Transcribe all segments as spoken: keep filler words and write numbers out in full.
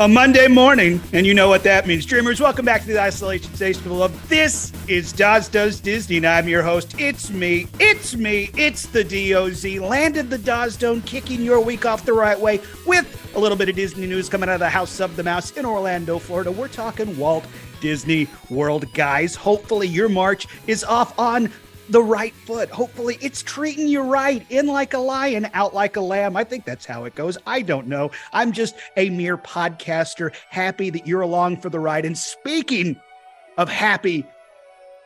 A Monday morning, and you know what that means. Dreamers, welcome back to the Isolation Station of Love. This is Daz Does Disney, and I'm your host. It's me. It's me. It's the D O Z. Landed the Daz Dome, kicking your week off the right way with a little bit of Disney news coming out of the House of the Mouse in Orlando, Florida. We're talking Walt Disney World, guys. Hopefully your March is off on the right foot. Hopefully it's treating you right, in like a lion, out like a lamb. I think that's how it goes. I don't know. I'm just a mere podcaster, happy that you're along for the ride. And speaking of happy,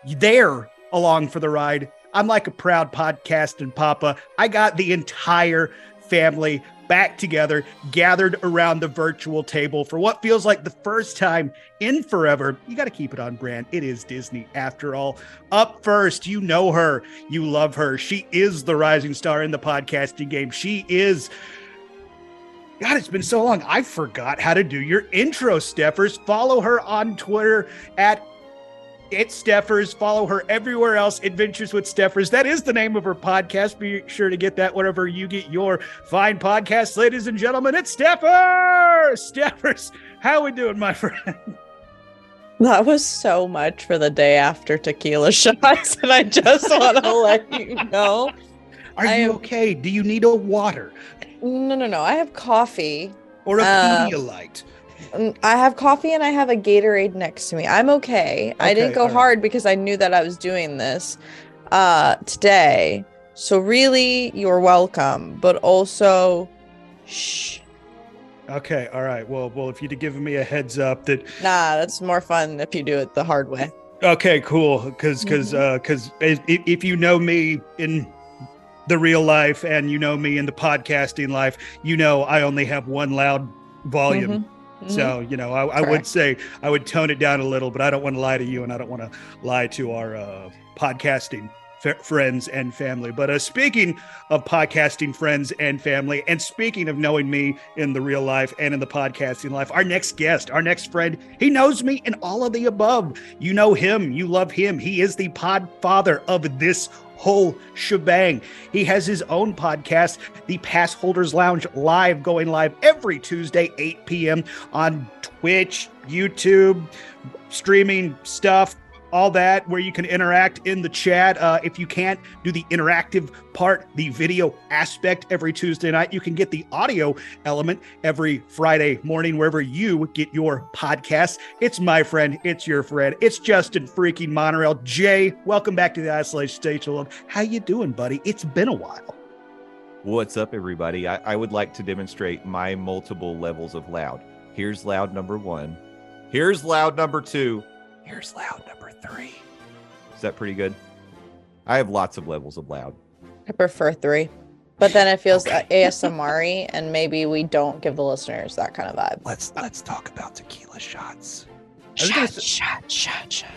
they're along for the ride. I'm like a proud podcasting papa. I got the entire family back together, gathered around the virtual table for what feels like the first time in forever. You got to keep it on brand. It is Disney after all. Up first, you know her, you love her. She is the rising star in the podcasting game. She is... God, it's been so long. I forgot how to do your intro, Steffers. Follow her on Twitter at It's Steffers. Follow her everywhere else. Adventures with Steffers. That is the name of her podcast. Be sure to get that wherever you get your fine podcasts. Ladies and gentlemen, it's Steffers. Steffers, how we doing, my friend? That was so much for the day after tequila shots, and I just want to let you know. Are I you am... okay? Do you need a water? No, no, no. I have coffee. Or a um... Pedialyte. I have coffee and I have a Gatorade next to me. I'm okay. okay I didn't go hard right. because I knew that I was doing this uh, today. So really, you're welcome. But also, shh. Okay. All right. Well, well, if you'd have given me a heads up that. Nah, that's more fun if you do it the hard way. Okay, cool. Because because mm-hmm. uh, because if, if you know me in the real life and you know me in the podcasting life, you know I only have one loud volume. Mm-hmm. So, you know, I, I would say I would tone it down a little, but I don't want to lie to you and I don't want to lie to our uh, podcasting f- friends and family. But uh, speaking of podcasting friends and family, and speaking of knowing me in the real life and in the podcasting life, our next guest, our next friend, he knows me and all of the above. You know him. You love him. He is the pod father of this whole shebang. He has his own podcast, The Passholders Lounge Live, going live every Tuesday, eight p.m. on Twitch, YouTube, streaming stuff, all that, where you can interact in the chat. Uh, if you can't do the interactive part, the video aspect every Tuesday night, you can get the audio element every Friday morning, wherever you get your podcasts. It's my friend. It's your friend. It's Justin freaking Monorail. Jay, welcome back to the Isolation Station of Love. How you doing, buddy? It's been a while. What's up, everybody? I, I would like to demonstrate my multiple levels of loud. Here's loud number one. Here's loud number two. Here's loud number three. Is that pretty good? I have lots of levels of loud. I prefer three, but then it feels okay. A S M R-y, and maybe we don't give the listeners that kind of vibe. Let's let's talk about tequila shots. Shot, say, shot, shot, shot,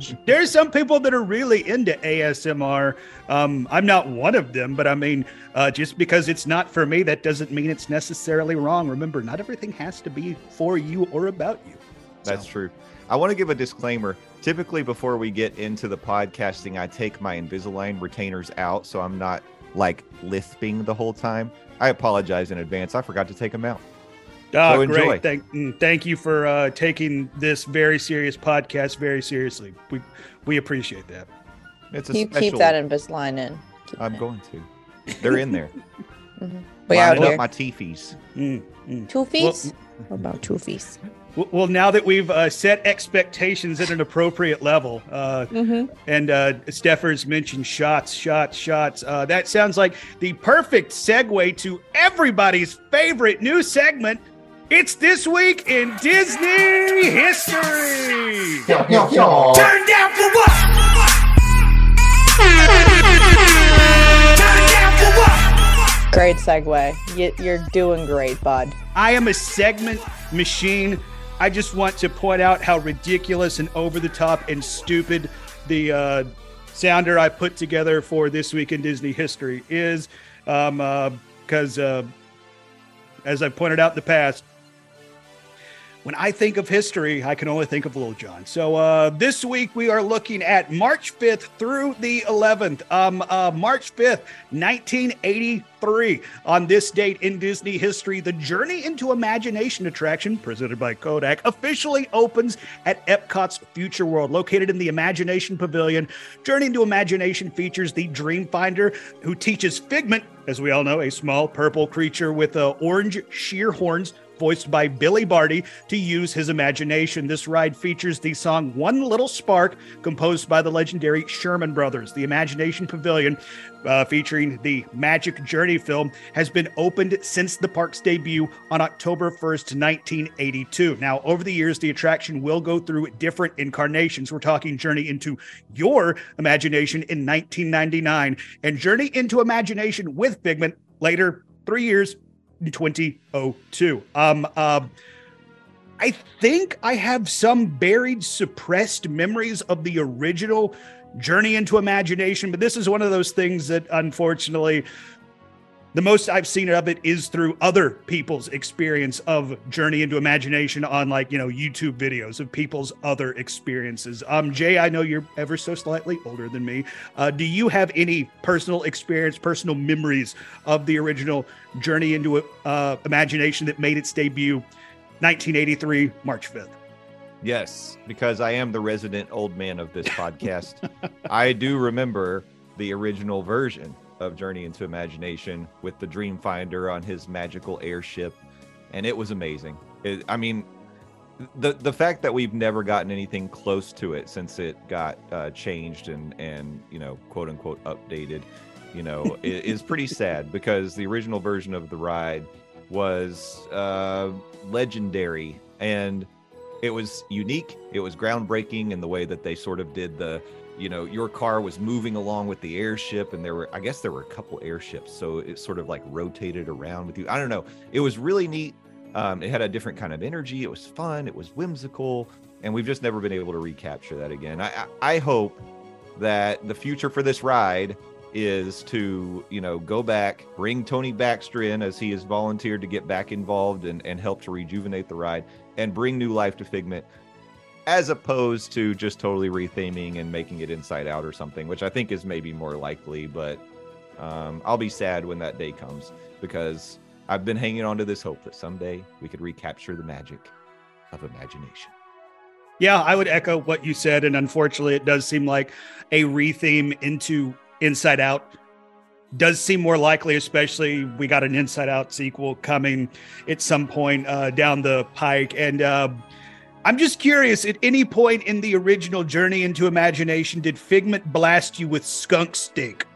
shot. There's some people that are really into A S M R. Um, I'm not one of them, but I mean, uh, just because it's not for me, that doesn't mean it's necessarily wrong. Remember, not everything has to be for you or about you. That's so true. I want to give a disclaimer. Typically, before we get into the podcasting, I take my Invisalign retainers out, so I'm not like lisping the whole time. I apologize in advance. I forgot to take them out. Oh, so great. Thank, thank you for uh, taking this very serious podcast very seriously. We we appreciate that. It's a you special... keep that Invisalign in. Keep I'm in. going to. They're in there. Mm-hmm. We out here. Up my teefies. Mm, mm. Toofies? Well, how about toofies? Well, now that we've uh, set expectations at an appropriate level, uh, mm-hmm. and uh, Steffers mentioned shots, shots, shots. Uh, that sounds like the perfect segue to everybody's favorite new segment. It's This Week in Disney History. Yo, yo, yo. Turn down for what? Turn down for what? Great segue. You're doing great, bud. I am a segment machine. I just want to point out how ridiculous and over the top and stupid the uh, sounder I put together for This Week in Disney History is, um, uh, because uh, as I pointed out in the past, When I think of history, I can only think of Little John. So uh, this week we are looking at March fifth through the eleventh. Um, uh, March fifth, nineteen eighty-three. On this date in Disney history, the Journey into Imagination attraction, presented by Kodak, officially opens at Epcot's Future World, located in the Imagination Pavilion. Journey into Imagination features the Dreamfinder, who teaches Figment, as we all know, a small purple creature with uh, orange sheer horns, voiced by Billy Barty, to use his imagination. This ride features the song One Little Spark, composed by the legendary Sherman Brothers. The Imagination Pavilion, uh, featuring the Magic Journey film, has been opened since the park's debut on October first, nineteen eighty-two. Now, over the years, the attraction will go through different incarnations. We're talking Journey into Your Imagination in nineteen ninety-nine and Journey into Imagination with Figment later, three years twenty oh two. Um, uh, I think I have some buried, suppressed memories of the original Journey into Imagination, but this is one of those things that, unfortunately, the most I've seen of it is through other people's experience of Journey into Imagination on, like, you know, YouTube videos of people's other experiences. Um, Jay, I know you're ever so slightly older than me. Uh, do you have any personal experience, personal memories of the original Journey into uh, Imagination that made its debut nineteen eighty-three, March fifth? Yes, because I am the resident old man of this podcast. I do remember the original version of Journey into Imagination with the Dreamfinder on his magical airship, and it was amazing. It, I mean, the the fact that we've never gotten anything close to it since it got uh, changed and and you know, quote unquote updated, you know, is pretty sad, because the original version of the ride was uh, legendary, and it was unique. It was groundbreaking in the way that they sort of did the, you know, your car was moving along with the airship, and there were, I guess there were a couple airships, so it sort of like rotated around with you. I don't know. It was really neat. Um, it had a different kind of energy. It was fun. It was whimsical. And we've just never been able to recapture that again. I, I, I hope that the future for this ride is to, you know, go back, bring Tony Baxter in, as he has volunteered to get back involved and, and help to rejuvenate the ride and bring new life to Figment, as opposed to just totally retheming and making it Inside Out or something, which I think is maybe more likely. But um, I'll be sad when that day comes, because I've been hanging on to this hope that someday we could recapture the magic of imagination. Yeah, I would echo what you said. And unfortunately, it does seem like a retheme into Inside Out does seem more likely, especially we got an Inside Out sequel coming at some point uh, down the pike. And uh, I'm just curious, at any point in the original Journey into Imagination, did Figment blast you with skunk stink?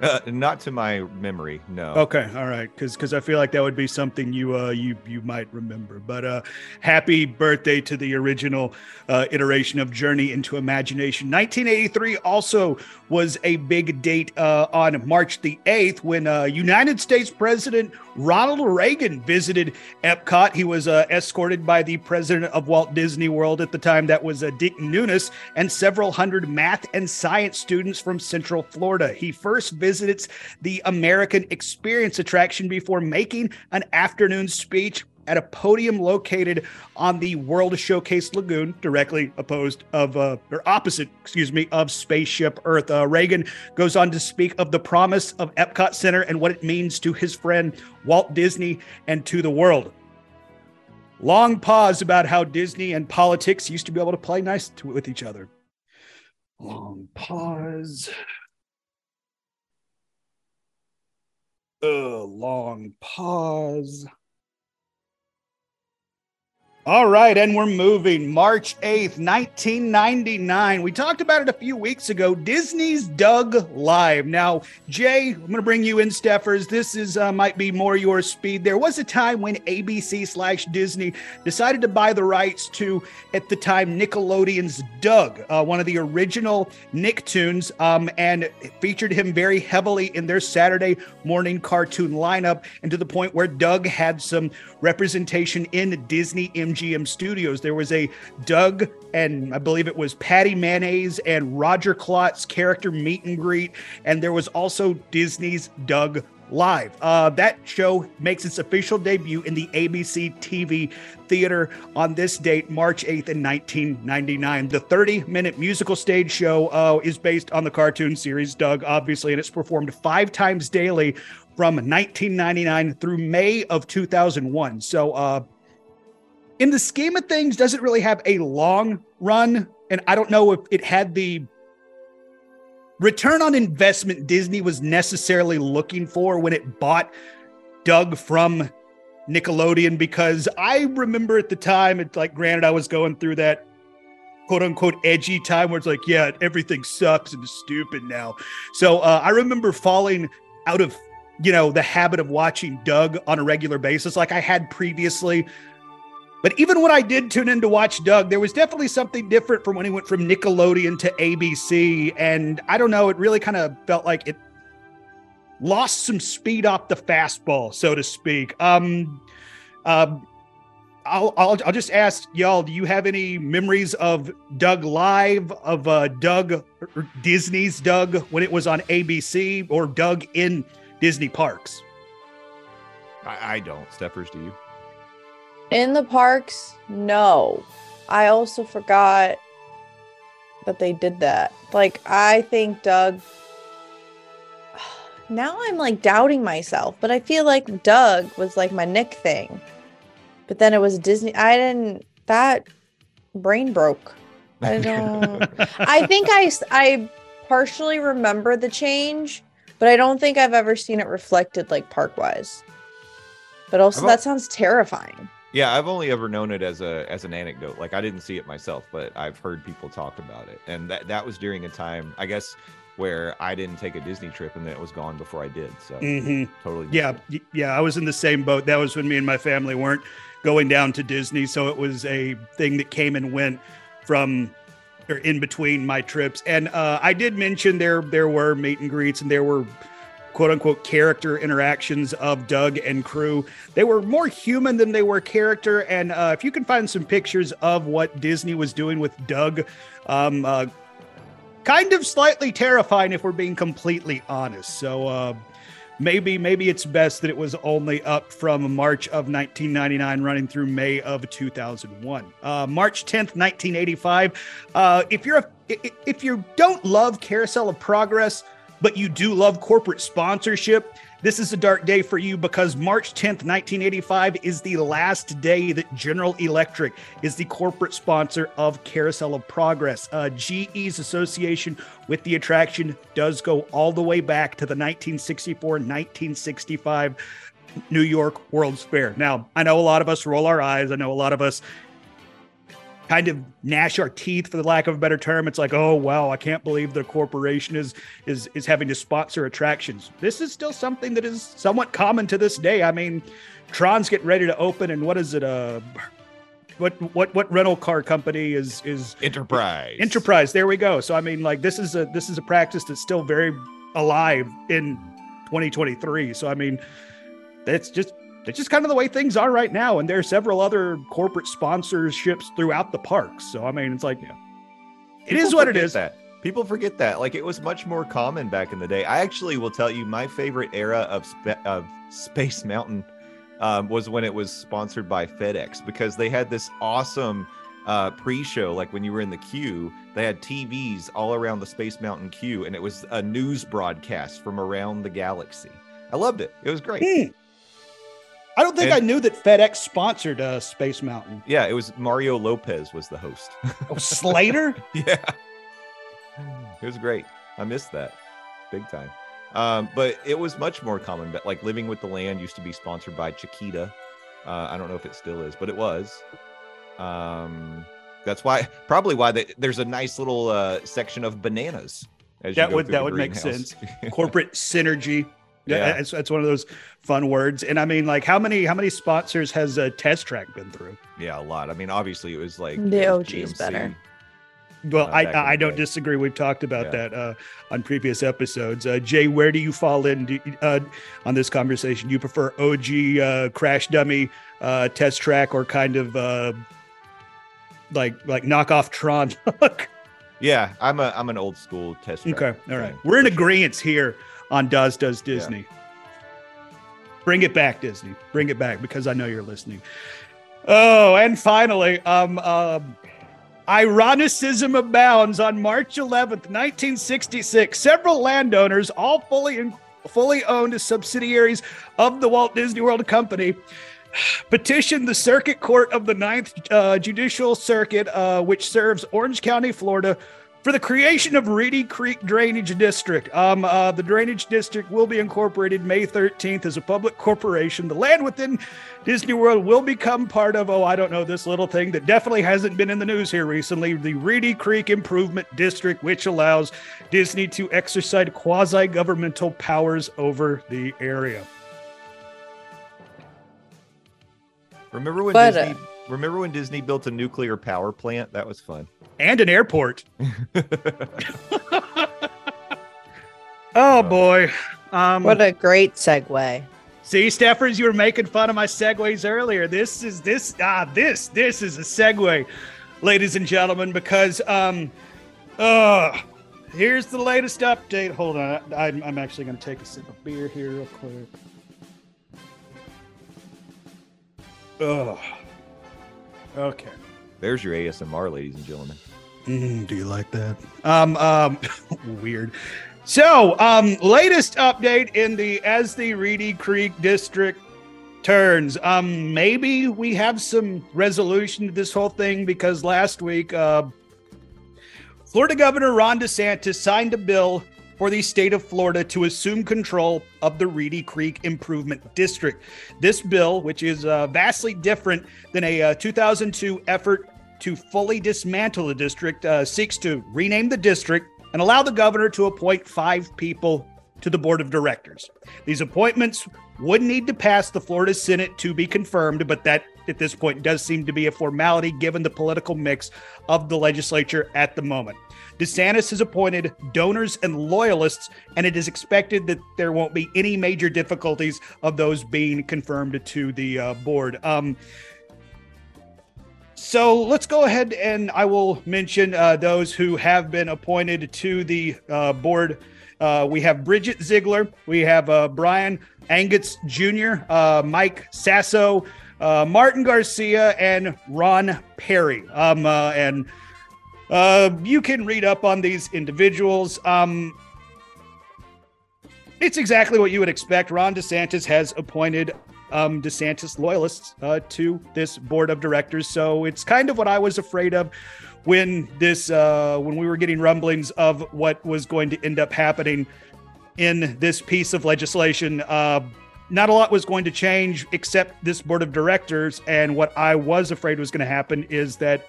uh, not to my memory, no. Okay, all right, because because I feel like that would be something you uh, you you might remember. But uh, happy birthday to the original uh, iteration of Journey into Imagination. nineteen eighty-three also was a big date uh, on March the eighth, when uh, United States President Ronald Reagan visited Epcot. He was uh, escorted by the president of Walt Disney World at the time, that was uh, Dick Nunes, and several hundred math and science students from Central Florida. He first visits the American Experience attraction before making an afternoon speech at a podium located on the World Showcase Lagoon, directly opposed of, uh, or opposite, excuse me, of Spaceship Earth. Uh, Reagan goes on to speak of the promise of Epcot Center and what it means to his friend Walt Disney and to the world. Long pause about how Disney and politics used to be able to play nice to, with each other. Long pause. Uh, long pause. All right, and we're moving. March eighth, nineteen ninety-nine. We talked about it a few weeks ago. Disney's Dug Live. Now, Jay, I'm going to bring you in, Steffers. This is uh, might be more your speed. There was a time when A B C slash Disney decided to buy the rights to, at the time, Nickelodeon's Doug, uh, one of the original Nicktoons, um, and featured him very heavily in their Saturday morning cartoon lineup, and to the point where Doug had some representation in Disney M G M. G M Studios. There was a Doug and I believe it was Patty Mayonnaise and Roger Klotz character meet and greet, and there was also Disney's Doug Live. Uh, that show makes its official debut in the A B C T V theater on this date, March eighth in nineteen ninety-nine. The thirty minute musical stage show uh, is based on the cartoon series Doug, obviously, and it's performed five times daily from nineteen ninety-nine through May of two thousand one. So uh, in the scheme of things, doesn't really have a long run. And I don't know if it had the return on investment Disney was necessarily looking for when it bought Doug from Nickelodeon, because I remember at the time, it's like, granted, I was going through that quote unquote edgy time where it's like, yeah, everything sucks and is stupid now. So uh, I remember falling out of, you know, the habit of watching Doug on a regular basis like I had previously. But even when I did tune in to watch Doug, there was definitely something different from when he went from Nickelodeon to A B C. And I don't know, it really kind of felt like it lost some speed off the fastball, so to speak. Um, uh, I'll, I'll, I'll just ask y'all, do you have any memories of Doug Live, of uh, Doug, or Disney's Doug when it was on A B C, or Doug in Disney parks? I, I don't. Steffers, do you? In the parks, no. I also forgot that they did that. Like, I think Doug... Now I'm, like, doubting myself, but I feel like Doug was, like, my Nick thing. But then it was Disney... I didn't... That brain broke. I don't... I think I, I partially remember the change, but I don't think I've ever seen it reflected, like, park-wise. But also, about- that sounds terrifying. Yeah, I've only ever known it as a as an anecdote. Like, I didn't see it myself, but I've heard people talk about it. And that, that was during a time, I guess, where I didn't take a Disney trip, and then it was gone before I did. So mm-hmm. totally. Yeah, it. yeah, I was in the same boat. That was when me and my family weren't going down to Disney. So it was a thing that came and went from or in between my trips. And uh, I did mention there there were meet and greets, and there were quote unquote character interactions of Doug and crew. They were more human than they were character. And uh, if you can find some pictures of what Disney was doing with Doug, um, uh, kind of slightly terrifying if we're being completely honest. So uh, maybe, maybe it's best that it was only up from March of nineteen ninety-nine running through May of two thousand one. Uh, March tenth, nineteen eighty-five. Uh, if you're a, if you don't love Carousel of Progress, but you do love corporate sponsorship, this is a dark day for you, because March tenth, nineteen eighty-five is the last day that General Electric is the corporate sponsor of Carousel of Progress. Uh, G E's association with the attraction does go all the way back to the nineteen sixty-four nineteen sixty-five New York World's Fair. Now, I know a lot of us roll our eyes. I know a lot of us kind of gnash our teeth, for the lack of a better term. It's like, oh, wow, I can't believe the corporation is is is having to sponsor attractions. This is still something that is somewhat common to this day. I mean, Tron's getting ready to open, and what is it? Uh, what what what rental car company is is Enterprise? Enterprise. There we go. So I mean, like, this is a this is a practice that's still very alive in twenty twenty-three. So I mean, that's just. It's just kind of the way things are right now. And there are several other corporate sponsorships throughout the parks. So, I mean, it's like, yeah, it is what it is. That. People forget that. Like, it was much more common back in the day. I actually will tell you my favorite era of, spe- of Space Mountain um, was when it was sponsored by FedEx, because they had this awesome uh, pre-show. Like, when you were in the queue, they had T Vs all around the Space Mountain queue, and it was a news broadcast from around the galaxy. I loved it. It was great. Mm. I don't think and, I knew that FedEx sponsored uh, Space Mountain. Yeah, it was Mario Lopez was the host. Oh, Slater? Yeah. It was great. I missed that big time. Um, but it was much more common. But like Living with the Land used to be sponsored by Chiquita. Uh, I don't know if it still is, but it was. Um, that's why, probably why they, there's a nice little uh, section of bananas. As that you would that would make sense. Corporate synergy. Yeah, it's it's one of those fun words. And I mean, like, how many how many sponsors has uh, Test Track been through? Yeah, a lot. I mean, obviously, it was like the O G is better. Well, uh, I I don't day. disagree. We've talked about yeah. that uh, on previous episodes. Uh, Jay, where do you fall in do, uh, on this conversation? Do you prefer O G uh, Crash Dummy uh, Test Track, or kind of uh, like like knockoff Tron look? Yeah, I'm a I'm an old school Test Track. Okay, all right, fan. We're in agreeance here on Daz Does Disney. Yeah. Bring it back, Disney. Bring it back, because I know you're listening. Oh, and finally, um, um, ironicism abounds. On March eleventh, nineteen sixty-six, several landowners, all fully in, fully owned subsidiaries of the Walt Disney World Company, petitioned the Circuit Court of the Ninth uh, Judicial Circuit, uh, which serves Orange County, Florida, for the creation of Reedy Creek Drainage District. Um, uh, the drainage district will be incorporated May thirteenth as a public corporation. The land within Disney World will become part of, oh, I don't know, this little thing that definitely hasn't been in the news here recently, the Reedy Creek Improvement District, which allows Disney to exercise quasi-governmental powers over the area. Remember when but, Disney... Uh... Remember when Disney built a nuclear power plant? That was fun. And an airport. Oh, boy. Um, what a great segue. See, Steffers, you were making fun of my segues earlier. This is this. Ah, this. This is a segue, ladies and gentlemen, because um, uh, here's the latest update. Hold on. I, I'm, I'm actually going to take a sip of beer here real quick. Ugh. Okay. There's your A S M R, ladies and gentlemen. Mm, do you like that? Um, um, weird. So, um, latest update in the as the Reedy Creek District turns. Um, maybe we have some resolution to this whole thing, because last week, uh, Florida Governor Ron DeSantis signed a bill for the state of Florida to assume control of the Reedy Creek Improvement District. This bill, which is uh, vastly different than a uh, two thousand two effort to fully dismantle the district, uh, seeks to rename the district and allow the governor to appoint five people to the board of directors. These appointments would need to pass the Florida Senate to be confirmed, but that at this point does seem to be a formality given the political mix of the legislature at the moment. DeSantis has appointed donors and loyalists, and it is expected that there won't be any major difficulties of those being confirmed to the uh, board. Um, so let's go ahead and I will mention uh, those who have been appointed to the uh, board. Uh, we have Bridget Ziegler. We have uh, Brian Angetz Junior, uh, Mike Sasso, uh, Martin Garcia, and Ron Perry. Um, uh, and Uh, you can read up on these individuals. Um, it's exactly what you would expect. Ron DeSantis has appointed um, DeSantis loyalists uh, to this board of directors. So it's kind of what I was afraid of when this, uh, when we were getting rumblings of what was going to end up happening in this piece of legislation. Uh, not a lot was going to change except this board of directors. And what I was afraid was going to happen is that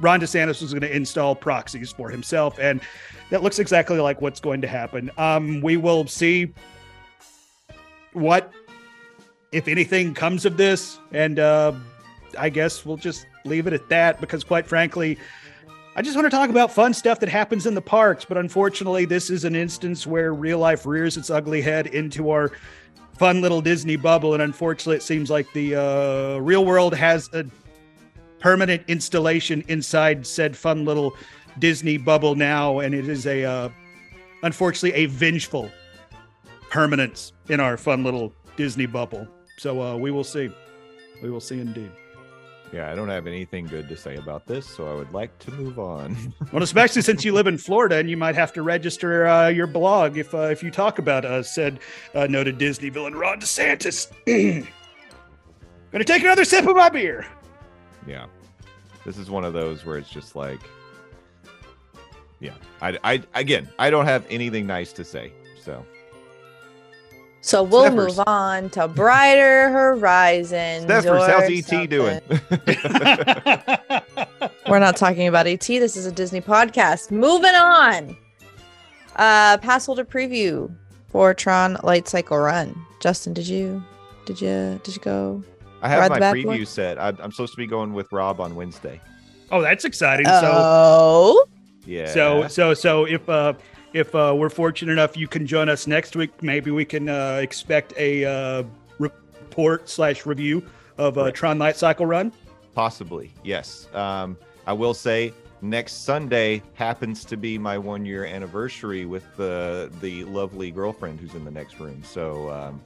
Ron DeSantis was going to install proxies for himself, and that looks exactly like what's going to happen. Um, we will see what, if anything, comes of this, and uh, I guess we'll just leave it at that, because quite frankly, I just want to talk about fun stuff that happens in the parks, but unfortunately, this is an instance where real life rears its ugly head into our fun little Disney bubble, and unfortunately, it seems like the uh, real world has a permanent installation inside said fun little Disney bubble now, and it is a uh, unfortunately a vengeful permanence in our fun little Disney bubble. So uh, we will see. We will see indeed. Yeah, I don't have anything good to say about this, so I would like to move on. Well, especially since you live in Florida, and you might have to register uh, your blog if uh, if you talk about uh, said uh, noted Disney villain Ron DeSantis. Gonna take another sip of my beer. Yeah, this is one of those where it's just like, yeah, I, I, again, I don't have anything nice to say. So, so we'll Steffers. move on to brighter horizons. Steffers, how's E T something. doing? We're not talking about E T. This is a Disney podcast. Moving on. Uh, pass holder preview for Tron Light Cycle Run. Justin, did you, did you, did you go? I have my preview one? set. I, I'm supposed to be going with Rob on Wednesday. Oh, that's exciting! So, oh, yeah. So, so, so if uh, if uh, we're fortunate enough, you can join us next week. Maybe we can uh, expect a uh, report slash review of uh, right. Tron Light Cycle Run. Possibly, yes. Um, I will say next Sunday happens to be my one year anniversary with the the lovely girlfriend who's in the next room. So. Um,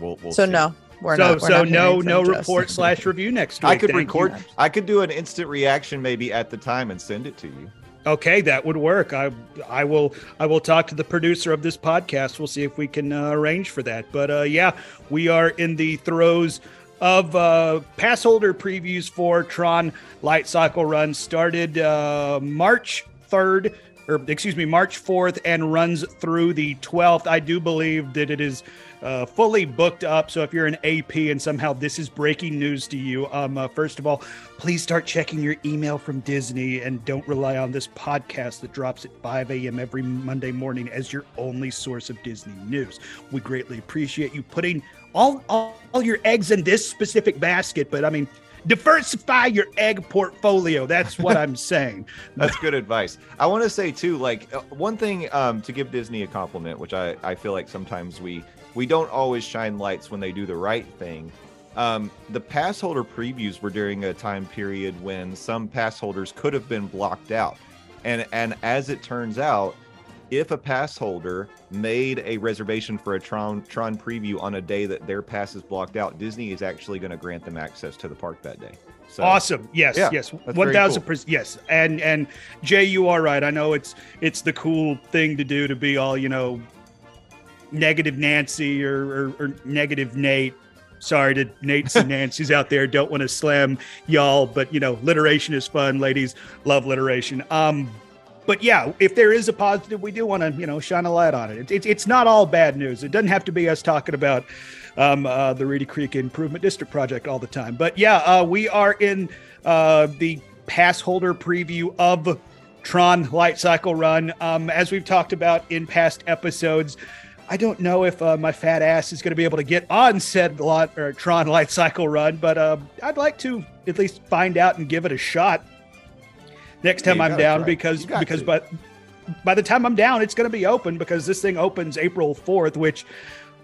we'll, we'll so see. no we're so, not we're so not no no Justin. report slash review next week. I could Thank record you. I could do an instant reaction maybe at the time and send it to you. Okay, that would work. I I will I will talk to the producer of this podcast. We'll see if we can uh, arrange for that. But uh, yeah, we are in the throes of uh, pass holder previews for Tron Light Cycle Run. Started uh, March third, or excuse me, March fourth, and runs through the twelfth. I do believe that it is uh, fully booked up. So if you're an A P and somehow this is breaking news to you, um, uh, first of all, please start checking your email from Disney and don't rely on this podcast that drops at five a.m. every Monday morning as your only source of Disney news. We greatly appreciate you putting all, all, all your eggs in this specific basket, but I mean, diversify your egg portfolio. That's what I'm saying. That's good advice. I want to say too, like one thing um, to give Disney a compliment, which I, I feel like sometimes we, we don't always shine lights when they do the right thing. Um, the pass holder previews were during a time period when some pass holders could have been blocked out. And, and as it turns out, if a pass holder made a reservation for a Tron, Tron preview on a day that their pass is blocked out, Disney is actually going to grant them access to the park that day. So, awesome. Yes. Yeah, yes. one thousand percent. Cool. Yes. And, and Jay, you are right. I know it's, it's the cool thing to do, to be all, you know, negative Nancy or, or, or negative Nate. Sorry to Nates and Nancy's out there. Don't want to slam y'all, but you know, alliteration is fun. Ladies love alliteration. Um, But yeah, if there is a positive, we do want to, you know, shine a light on it. It's it's not all bad news. It doesn't have to be us talking about um, uh, the Reedy Creek Improvement District project all the time. But yeah, uh, we are in uh, the pass holder preview of Tron Light Cycle Run. Um, as we've talked about in past episodes, I don't know if uh, my fat ass is going to be able to get on said lot or Tron Light Cycle Run, but uh, I'd like to at least find out and give it a shot. Next time yeah, I'm down, because because by, by the time I'm down, it's going to be open, because this thing opens April fourth, which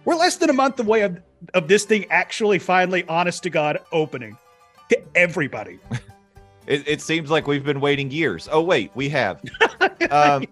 we're less than a month away of, of this thing actually finally, honest to God, opening to everybody. it, it seems like we've been waiting years. Oh, wait, we have. um,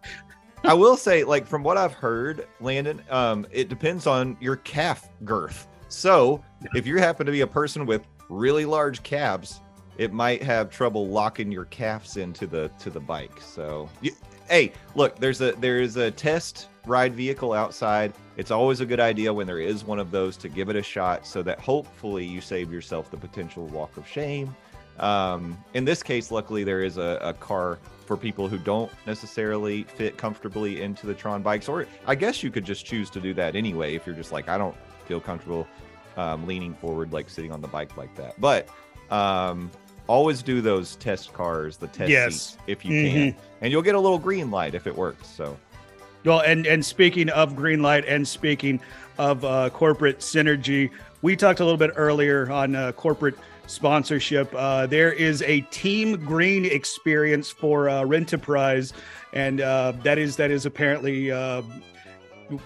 I will say, like, from what I've heard, Landon, um, it depends on your calf girth. So if you happen to be a person with really large calves, it might have trouble locking your calves into the to the bike. So, you, hey, look, there's a there is a test ride vehicle outside. It's always a good idea when there is one of those to give it a shot, so that hopefully you save yourself the potential walk of shame. Um, in this case, luckily there is a, a car for people who don't necessarily fit comfortably into the Tron bikes. Or I guess you could just choose to do that anyway if you're just like, I don't feel comfortable um, leaning forward, like sitting on the bike like that. But um, always do those test cars, the test yes. seats, if you mm-hmm. can, and you'll get a little green light if it works. So, well, and and speaking of green light, and speaking of uh, corporate synergy, we talked a little bit earlier on uh, corporate sponsorship. Uh, there is a Team Green experience for uh, Rentaprise, and uh, that is that is apparently uh,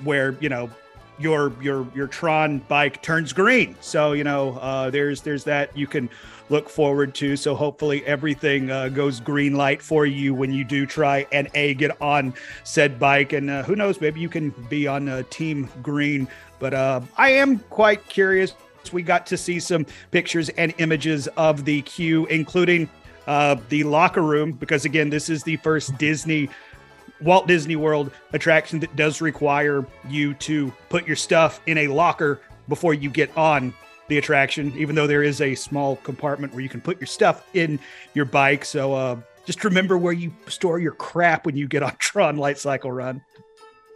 where you know your your your Tron bike turns green. So you know uh, there's there's that you can look forward to. So hopefully everything uh, goes green light for you when you do try and a get on said bike. And uh, who knows, maybe you can be on uh, Team Green. But uh, I am quite curious. We got to see some pictures and images of the queue, including uh, the locker room, because again, this is the first Disney Walt Disney World attraction that does require you to put your stuff in a locker before you get on the attraction, even though there is a small compartment where you can put your stuff in your bike. So uh, just remember where you store your crap when you get on Tron Light Cycle Run.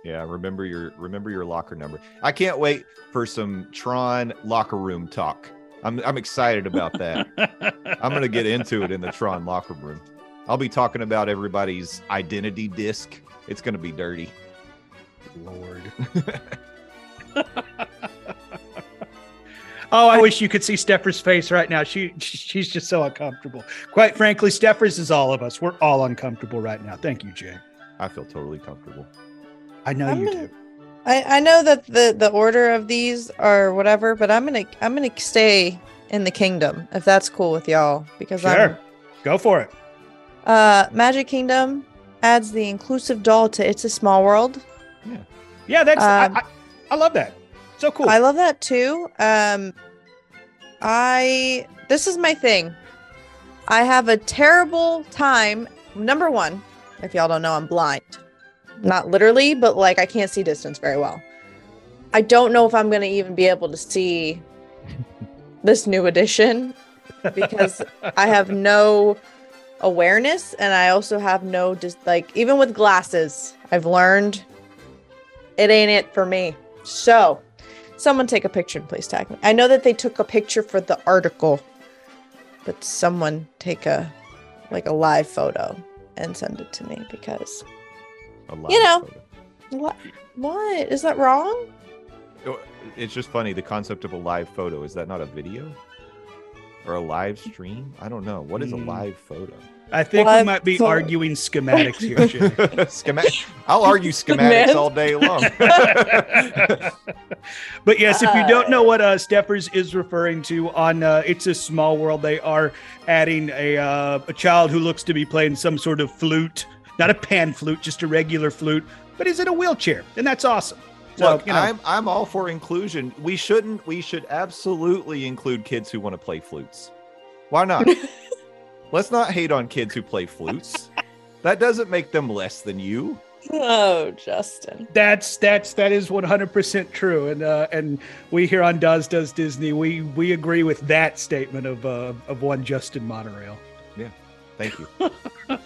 Yeah, remember your remember your locker number. I can't wait for some Tron locker room talk. I'm I'm excited about that. I'm gonna get into it in the Tron locker room. I'll be talking about everybody's identity disc. It's gonna be dirty. Lord. Oh, I wish you could see Steffers' face right now. She she's just so uncomfortable. Quite frankly, Steffers is all of us. We're all uncomfortable right now. Thank you, Jay. I feel totally comfortable. I know I'm you gonna, do. I, I know that the, the order of these are whatever, but I'm gonna I'm gonna stay in the kingdom if that's cool with y'all, because sure. I'm go for it. Uh, Magic Kingdom adds the inclusive doll to It's a Small World. Yeah, yeah, that's um, I, I I love that. So cool. I love that too. Um, I, this is my thing. I have a terrible time. Number one, if y'all don't know, I'm blind. Not literally, but like I can't see distance very well. I don't know if I'm going to even be able to see this new edition because I have no awareness, and I also have no just like, even with glasses, I've learned it ain't it for me. So someone take a picture and please tag me. I know that they took a picture for the article, but someone take a like a live photo and send it to me because a live you know photo. what what is that wrong? It's just funny, the concept of a live photo. Is that not a video or a live stream? I don't know. What is a live photo? I think live we might be photo. arguing schematics here, Jay. Schematic. I'll argue schematics all day long. But yes, if you don't know what uh, Steffers is referring to, on uh, It's a Small World, they are adding a, uh, a child who looks to be playing some sort of flute. Not a pan flute, just a regular flute. But he's in a wheelchair, and that's awesome. So, Look, you know. I'm I'm all for inclusion. We shouldn't. We should absolutely include kids who want to play flutes. Why not? Let's not hate on kids who play flutes. That doesn't make them less than you. Oh, Justin. That's that's that is one hundred percent true, and uh, and we here on Daz Does Disney, we we agree with that statement of uh, of one Justin Monorail. Yeah, thank you.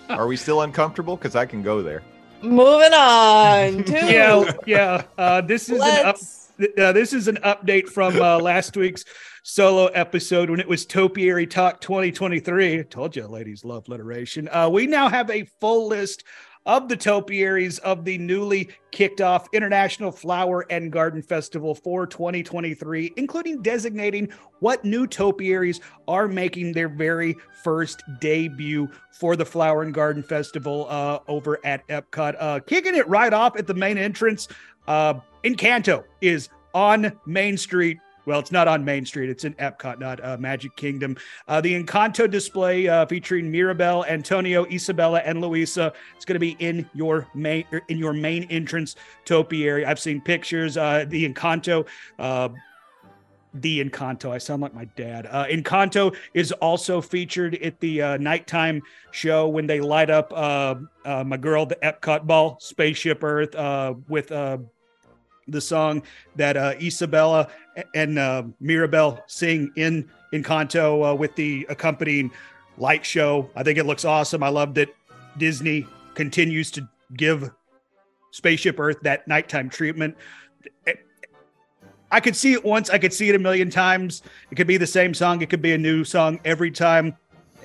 Are we still uncomfortable? Because I can go there. Moving on to yeah yeah uh this is Let's... an up, uh, this is an update from uh, last week's solo episode when it was Topiary Talk twenty twenty-three. I told you ladies love alliteration. Uh we now have a full list of the topiaries of the newly kicked off International Flower and Garden Festival for twenty twenty-three, including designating what new topiaries are making their very first debut for the Flower and Garden Festival uh, over at Epcot. Uh, kicking it right off at the main entrance, uh, Encanto is on Main Street. Well, it's not on Main Street. It's in Epcot, not uh, Magic Kingdom. Uh, the Encanto display uh, featuring Mirabelle, Antonio, Isabella, and Luisa. It's going to be in your main in your main entrance topiary. I've seen pictures. Uh, the Encanto, uh, the Encanto. I sound like my dad. Uh, Encanto is also featured at the uh, nighttime show when they light up uh, uh, my girl, the Epcot ball, Spaceship Earth, uh, with. Uh, the song that uh, Isabella and uh, Mirabelle sing in Encanto uh, with the accompanying light show. I think it looks awesome. I love that Disney continues to give Spaceship Earth that nighttime treatment. I could see it once. I could see it a million times. It could be the same song. It could be a new song every time.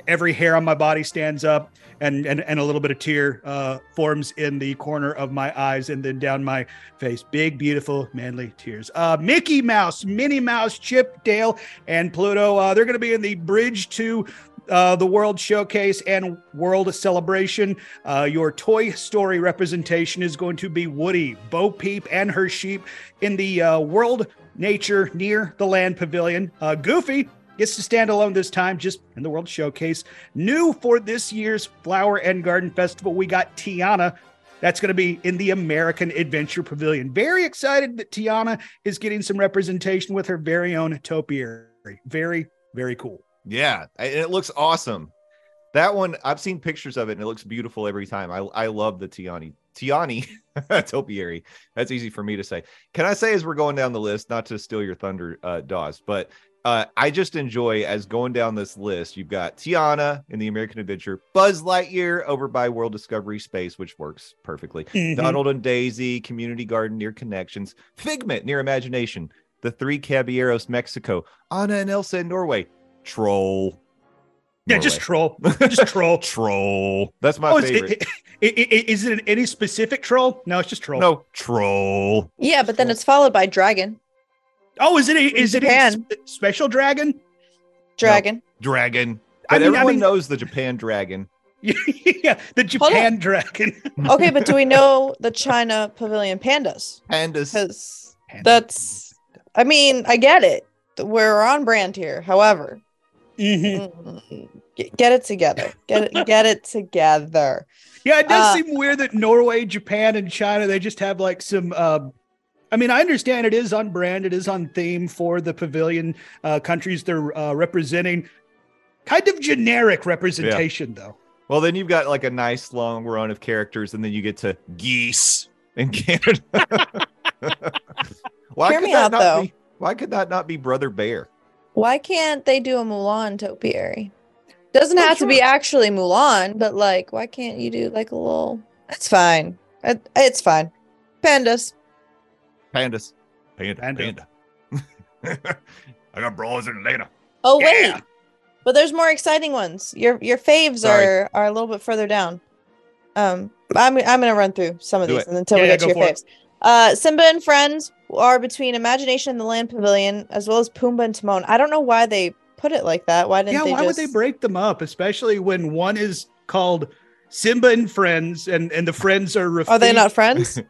Every hair on my body stands up, and and, and a little bit of tear uh, forms in the corner of my eyes and then down my face. Big, beautiful, manly tears. Uh, Mickey Mouse, Minnie Mouse, Chip, Dale, and Pluto. Uh, they're going to be in the Bridge to uh, the World Showcase and World Celebration. Uh, your Toy Story representation is going to be Woody, Bo Peep, and her sheep in the uh, World Nature near the Land Pavilion. Uh, Goofy gets to stand alone this time, just in the World Showcase. New for this year's Flower and Garden Festival, we got Tiana. That's going to be in the American Adventure Pavilion. Very excited that Tiana is getting some representation with her very own topiary. Very, very cool. Yeah, and it looks awesome. That one, I've seen pictures of it, and it looks beautiful every time. I, I love the Tiani. Tiani topiary. That's easy for me to say. Can I say as we're going down the list, not to steal your thunder, uh, Dawes, but... Uh, I just enjoy as going down this list. You've got Tiana in the American Adventure, Buzz Lightyear over by World Discovery Space, which works perfectly. Mm-hmm. Donald and Daisy, Community Garden near Connections, Figment near Imagination, The Three Caballeros, Mexico, Anna and Elsa in Norway, Troll. Yeah, Norway. just troll. Just troll. Troll. That's my oh, favorite. It, it, it, it, is it any specific troll? No, it's just troll. No, troll. Yeah, but troll. Then it's followed by dragon. Oh, is it a, is it a sp- special dragon? Dragon. No, dragon. But I mean, everyone I mean, knows the Japan dragon. Yeah, the Japan dragon. Okay, but do we know the China Pavilion pandas? Pandas. Because that's, I mean, I get it. We're on brand here. However, mm-hmm. get, get it together. Get it, get it together. Yeah, it does uh, seem weird that Norway, Japan, and China, they just have like some... Uh, I mean, I understand it is on brand. It is on theme for the pavilion uh, countries they're uh, representing. Kind of generic representation, yeah. though. Well, then you've got like a nice long run of characters, and then you get to geese in Canada. why Hear could me that out, not though. Be, why could that not be Brother Bear? Why can't they do a Mulan topiary? Doesn't well, have sure. to be actually Mulan, but like, why can't you do like a little? That's fine. It, it's fine. Pandas. Pandas. Panda. Panda. Panda. I got brawlers in Atlanta. Oh, yeah. wait. But there's more exciting ones. Your your faves Sorry. are are a little bit further down. Um, I'm I'm gonna run through some of do these and until yeah, we get yeah, to your faves. It. Uh, Simba and Friends are between Imagination and the Land Pavilion, as well as Pumbaa and Timon. I don't know why they put it like that. Why didn't yeah, they? Yeah, why just... would they break them up, especially when one is called Simba and Friends, and and the friends are Rafiki. Are they not friends?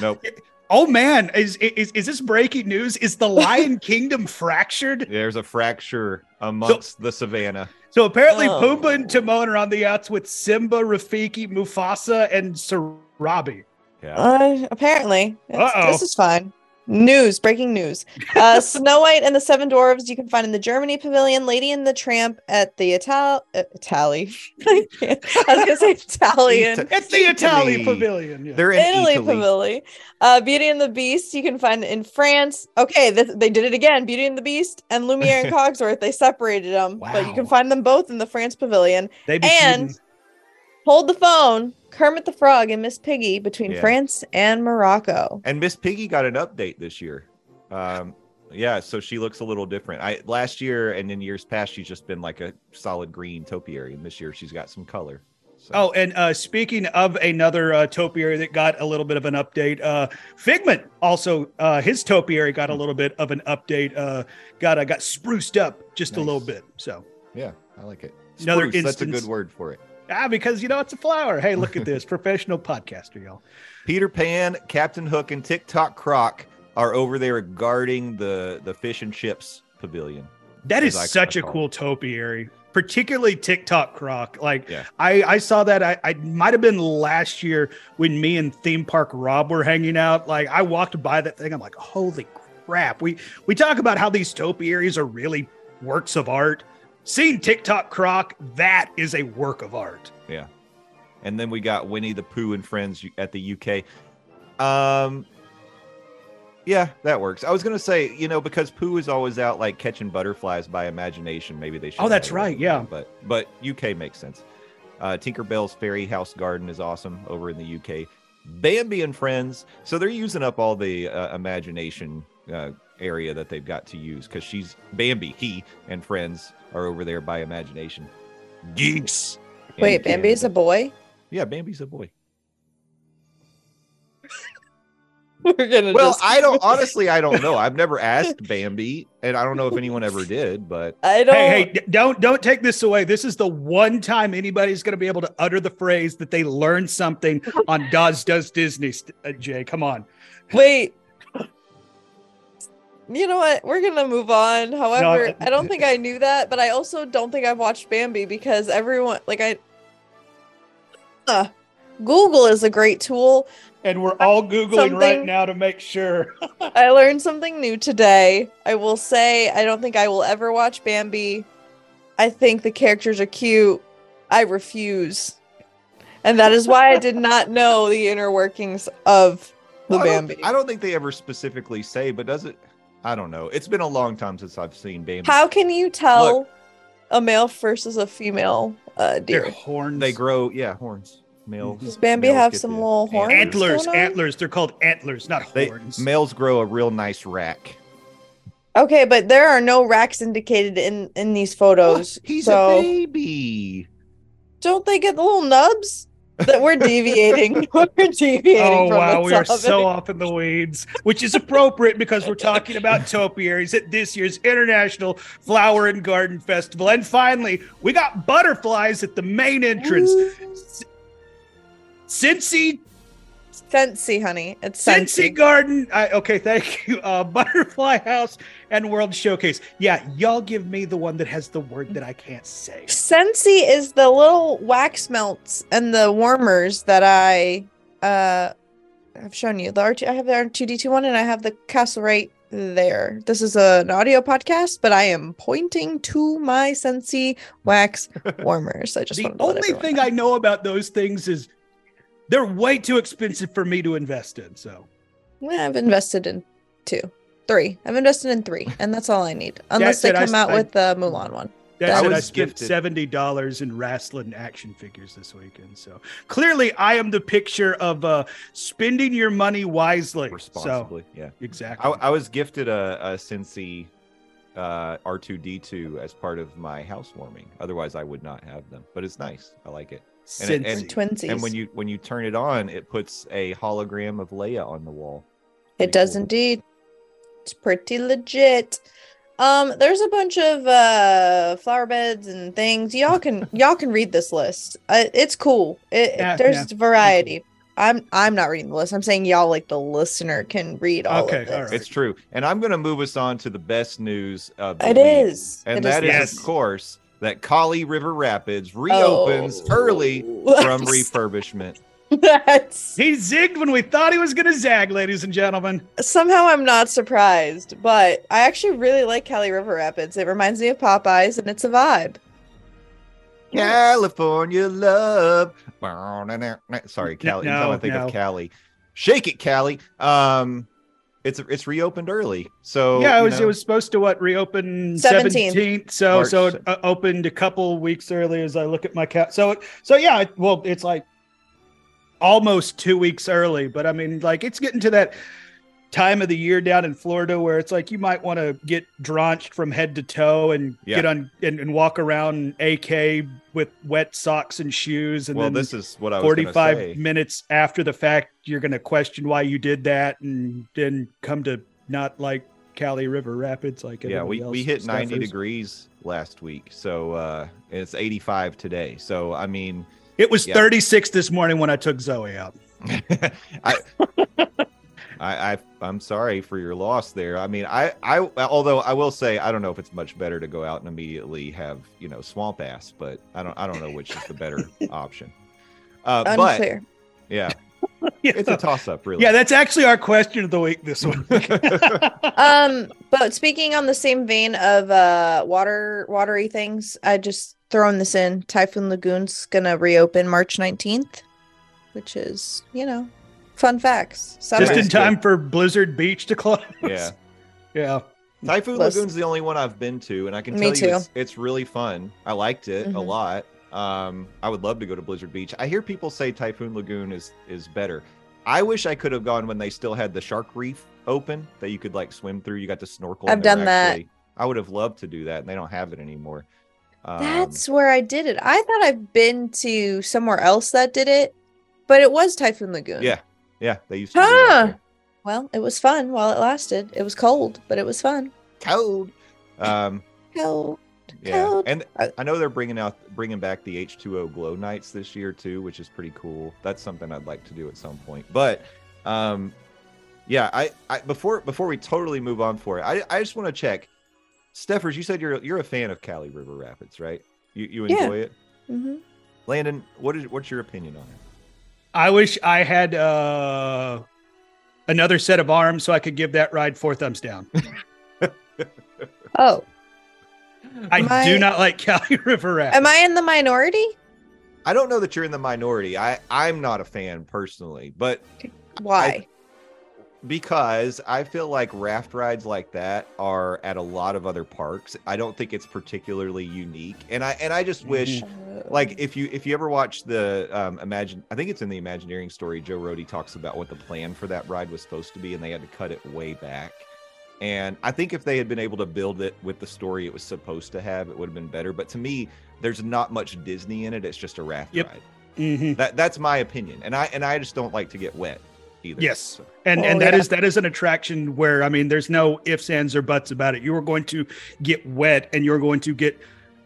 Nope. Oh man, is, is is this breaking news? Is the Lion Kingdom fractured? There's a fracture amongst so, the savannah. So apparently oh. Pumbaa and Timon are on the outs with Simba, Rafiki, Mufasa, and Sarabi. Yeah. Uh, apparently. This is fine. News, breaking news. Uh, Snow White and the Seven Dwarves you can find in the Germany Pavilion, Lady and the Tramp at the Ital- uh, Itali. I, I was going to say Italian. It- it's the Itali Pavilion. Yeah. They're in Italy. Italy Pavilion. Uh, Beauty and the Beast you can find in France. Okay, th- they did it again. Beauty and the Beast and Lumiere and Cogsworth. They separated them, wow. but you can find them both in the France Pavilion. They and shooting. Hold the phone. Kermit the Frog and Miss Piggy between yeah. France and Morocco. And Miss Piggy got an update this year. Um, yeah, so she looks a little different. I last year and in years past, she's just been like a solid green topiary. And this year, she's got some color. So. Oh, and uh, speaking of another uh, topiary that got a little bit of an update, uh, Figment also, uh, his topiary got a little bit of an update. Uh, got uh, got spruced up just nice. a little bit. So yeah, I like it. Spruce, another instance, that's a good word for it. Ah, because, you know, it's a flower. Hey, look at this. Professional podcaster, y'all. Peter Pan, Captain Hook, and TikTok Croc are over there guarding the, the fish and chips pavilion. That is I, such I a cool it. topiary, particularly TikTok Croc. Like, yeah. I, I saw that. I, I might have been last year when me and Theme Park Rob were hanging out. Like, I walked by that thing. I'm like, holy crap. We, we talk about how these topiaries are really works of art. Seeing TikTok Croc, that is a work of art. Yeah. And then we got Winnie the Pooh and Friends at the U K. Um, yeah, that works. I was going to say, you know, because Pooh is always out like catching butterflies by Imagination, maybe they should. Oh, that's right. Yeah. But but U K makes sense. Uh, Tinkerbell's Fairy House Garden is awesome over in the U K. Bambi and Friends. So they're using up all the uh, Imagination uh area that they've got to use because she's Bambi he and Friends are over there by Imagination. Geeks. Wait, Bambi's a boy? Yeah, Bambi's a boy. We're gonna well just... I don't honestly I don't know. I've never asked Bambi and I don't know if anyone ever did, but I don't hey, hey don't don't take this away. This is the one time anybody's gonna be able to utter the phrase that they learned something on Daz Does Disney. uh, Jay, come on. Wait. You know what? We're going to move on. However, no, I, I don't think I knew that, but I also don't think I've watched Bambi because everyone, like I, uh, Google is a great tool. And we're all Googling right now to make sure. I learned something new today. I will say, I don't think I will ever watch Bambi. I think the characters are cute. I refuse. And that is why I did not know the inner workings of the well, Bambi. I don't, I don't think they ever specifically say, but does it? I don't know. It's been a long time since I've seen Bambi. How can you tell Look, a male versus a female uh, deer? Their horns. They grow, yeah, horns. Males. Does Bambi males have some the, little horns? Antlers, antlers. They're called antlers, not they, horns. Males grow a real nice rack. Okay, but there are no racks indicated in, in these photos. What? He's so... a baby. Don't they get the little nubs? That we're deviating. We're deviating. Oh, from wow. We topic. are so off in the weeds, which is appropriate because we're talking about topiaries at this year's International Flower and Garden Festival. And finally, we got butterflies at the main entrance. Ooh. Cincy. Cincy, honey. It's Cincy Garden. I, okay, thank you. Uh, Butterfly House and World Showcase. Yeah, y'all give me the one that has the word that I can't say. Cincy is the little wax melts and the warmers that I uh, I've shown you the R two. I have the R two D two one, and I have the castle right there. This is an audio podcast, but I am pointing to my Scentsy wax warmers. I just the want to only thing know. I know about those things is they're way too expensive for me to invest in. So I've invested in two, three. I've invested in three, and that's all I need. Unless they come I, out I, with the Mulan one. That's it. I skipped seventy dollars in wrestling action figures this weekend. So clearly, I am the picture of uh, spending your money wisely, responsibly. So, yeah, exactly. I, I was gifted a, a Cincy uh, R two D two as part of my housewarming. Otherwise, I would not have them. But it's nice. I like it. And, and, and, and when you when you turn it on, it puts a hologram of Leia on the wall. Pretty it does cool. indeed. It's pretty legit. Um, there's a bunch of uh, flower beds and things. Y'all can y'all can read this list. Uh, it's cool. It, yeah, it, there's yeah. variety. I'm I'm not reading the list. I'm saying y'all, like the listener, can read all okay, of this. All right. It's true. And I'm going to move us on to the best news of the It week. is. And it that is, is yes. of course, that Kali River Rapids reopens oh. early from refurbishment. That's... He zigged when we thought he was going to zag, ladies and gentlemen. Somehow I'm not surprised, but I actually really like Kali River Rapids. It reminds me of Popeyes, and it's a vibe. California love. Sorry, Cali. No, no, I think no. of Cali. Shake it, Cali. Um, it's it's reopened early, so yeah, it was you know, it was supposed to what reopen seventeenth. So March. so it opened a couple weeks early. As I look at my cat, so it, so yeah, it, well, it's like. Almost two weeks early, but I mean, like, it's getting to that time of the year down in Florida where it's like you might want to get drenched from head to toe and yeah. get on and, and walk around A K with wet socks and shoes. And well, then this is what I was forty-five say. minutes after the fact, you're going to question why you did that, and then come to not like Kali River Rapids. Like, yeah, we, we hit ninety Steffers. Degrees last week, so uh, it's eighty-five today. So, I mean, it was yeah. thirty-six this morning when I took Zoe out. I, I, I, I'm sorry for your loss there. I mean, I, I, although I will say, I don't know if it's much better to go out and immediately have, you know, swamp ass, but I don't, I don't know which is the better option. Uh, Unfair. But yeah, yeah, it's a toss up, really. Yeah, that's actually our question of the week this week. um, but speaking on the same vein of uh, water, watery things, I just. Throwing this in, Typhoon Lagoon's gonna reopen March nineteenth, which is, you know, fun facts. Summer. Just in time for Blizzard Beach to close. Yeah, yeah. Typhoon Plus, Lagoon's the only one I've been to, and I can tell you it's, it's really fun. I liked it mm-hmm. a lot. Um, I would love to go to Blizzard Beach. I hear people say Typhoon Lagoon is is better. I wish I could have gone when they still had the shark reef open that you could like swim through. You got to snorkel. I've done actually. that. I would have loved to do that, and they don't have it anymore. That's um, where I did it. I thought I've been to somewhere else that did it, but it was Typhoon Lagoon. Yeah, yeah, they used to. Huh. Do well, it was fun while it lasted. It was cold, but it was fun. Cold, um, cold, yeah. Cold. And I know they're bringing out, bringing back the H two O Glow Nights this year too, which is pretty cool. That's something I'd like to do at some point. But, um, yeah, I, I before before we totally move on for it, I I just want to check. Steffers, you said you're you're a fan of Kali River Rapids, right? You you enjoy yeah. it. Mm-hmm. Landon, what is what's your opinion on it? I wish I had uh, another set of arms so I could give that ride four thumbs down. oh, I am do I, not like Kali River Rapids. Am I in the minority? I don't know that you're in the minority. I I'm not a fan personally, but why? I, Because I feel like raft rides like that are at a lot of other parks. I don't think it's particularly unique, and I and I just wish, like if you if you ever watch the um, Imagine, I think it's in the Imagineering story, Joe Rohde talks about what the plan for that ride was supposed to be, and they had to cut it way back. And I think if they had been able to build it with the story it was supposed to have, it would have been better. But to me, there's not much Disney in it. It's just a raft yep. ride. Mm-hmm. That that's my opinion, and I and I just don't like to get wet. Either. Yes, and oh, and that yeah. is that is an attraction where I mean, there's no ifs, ands, or buts about it. You are going to get wet, and you're going to get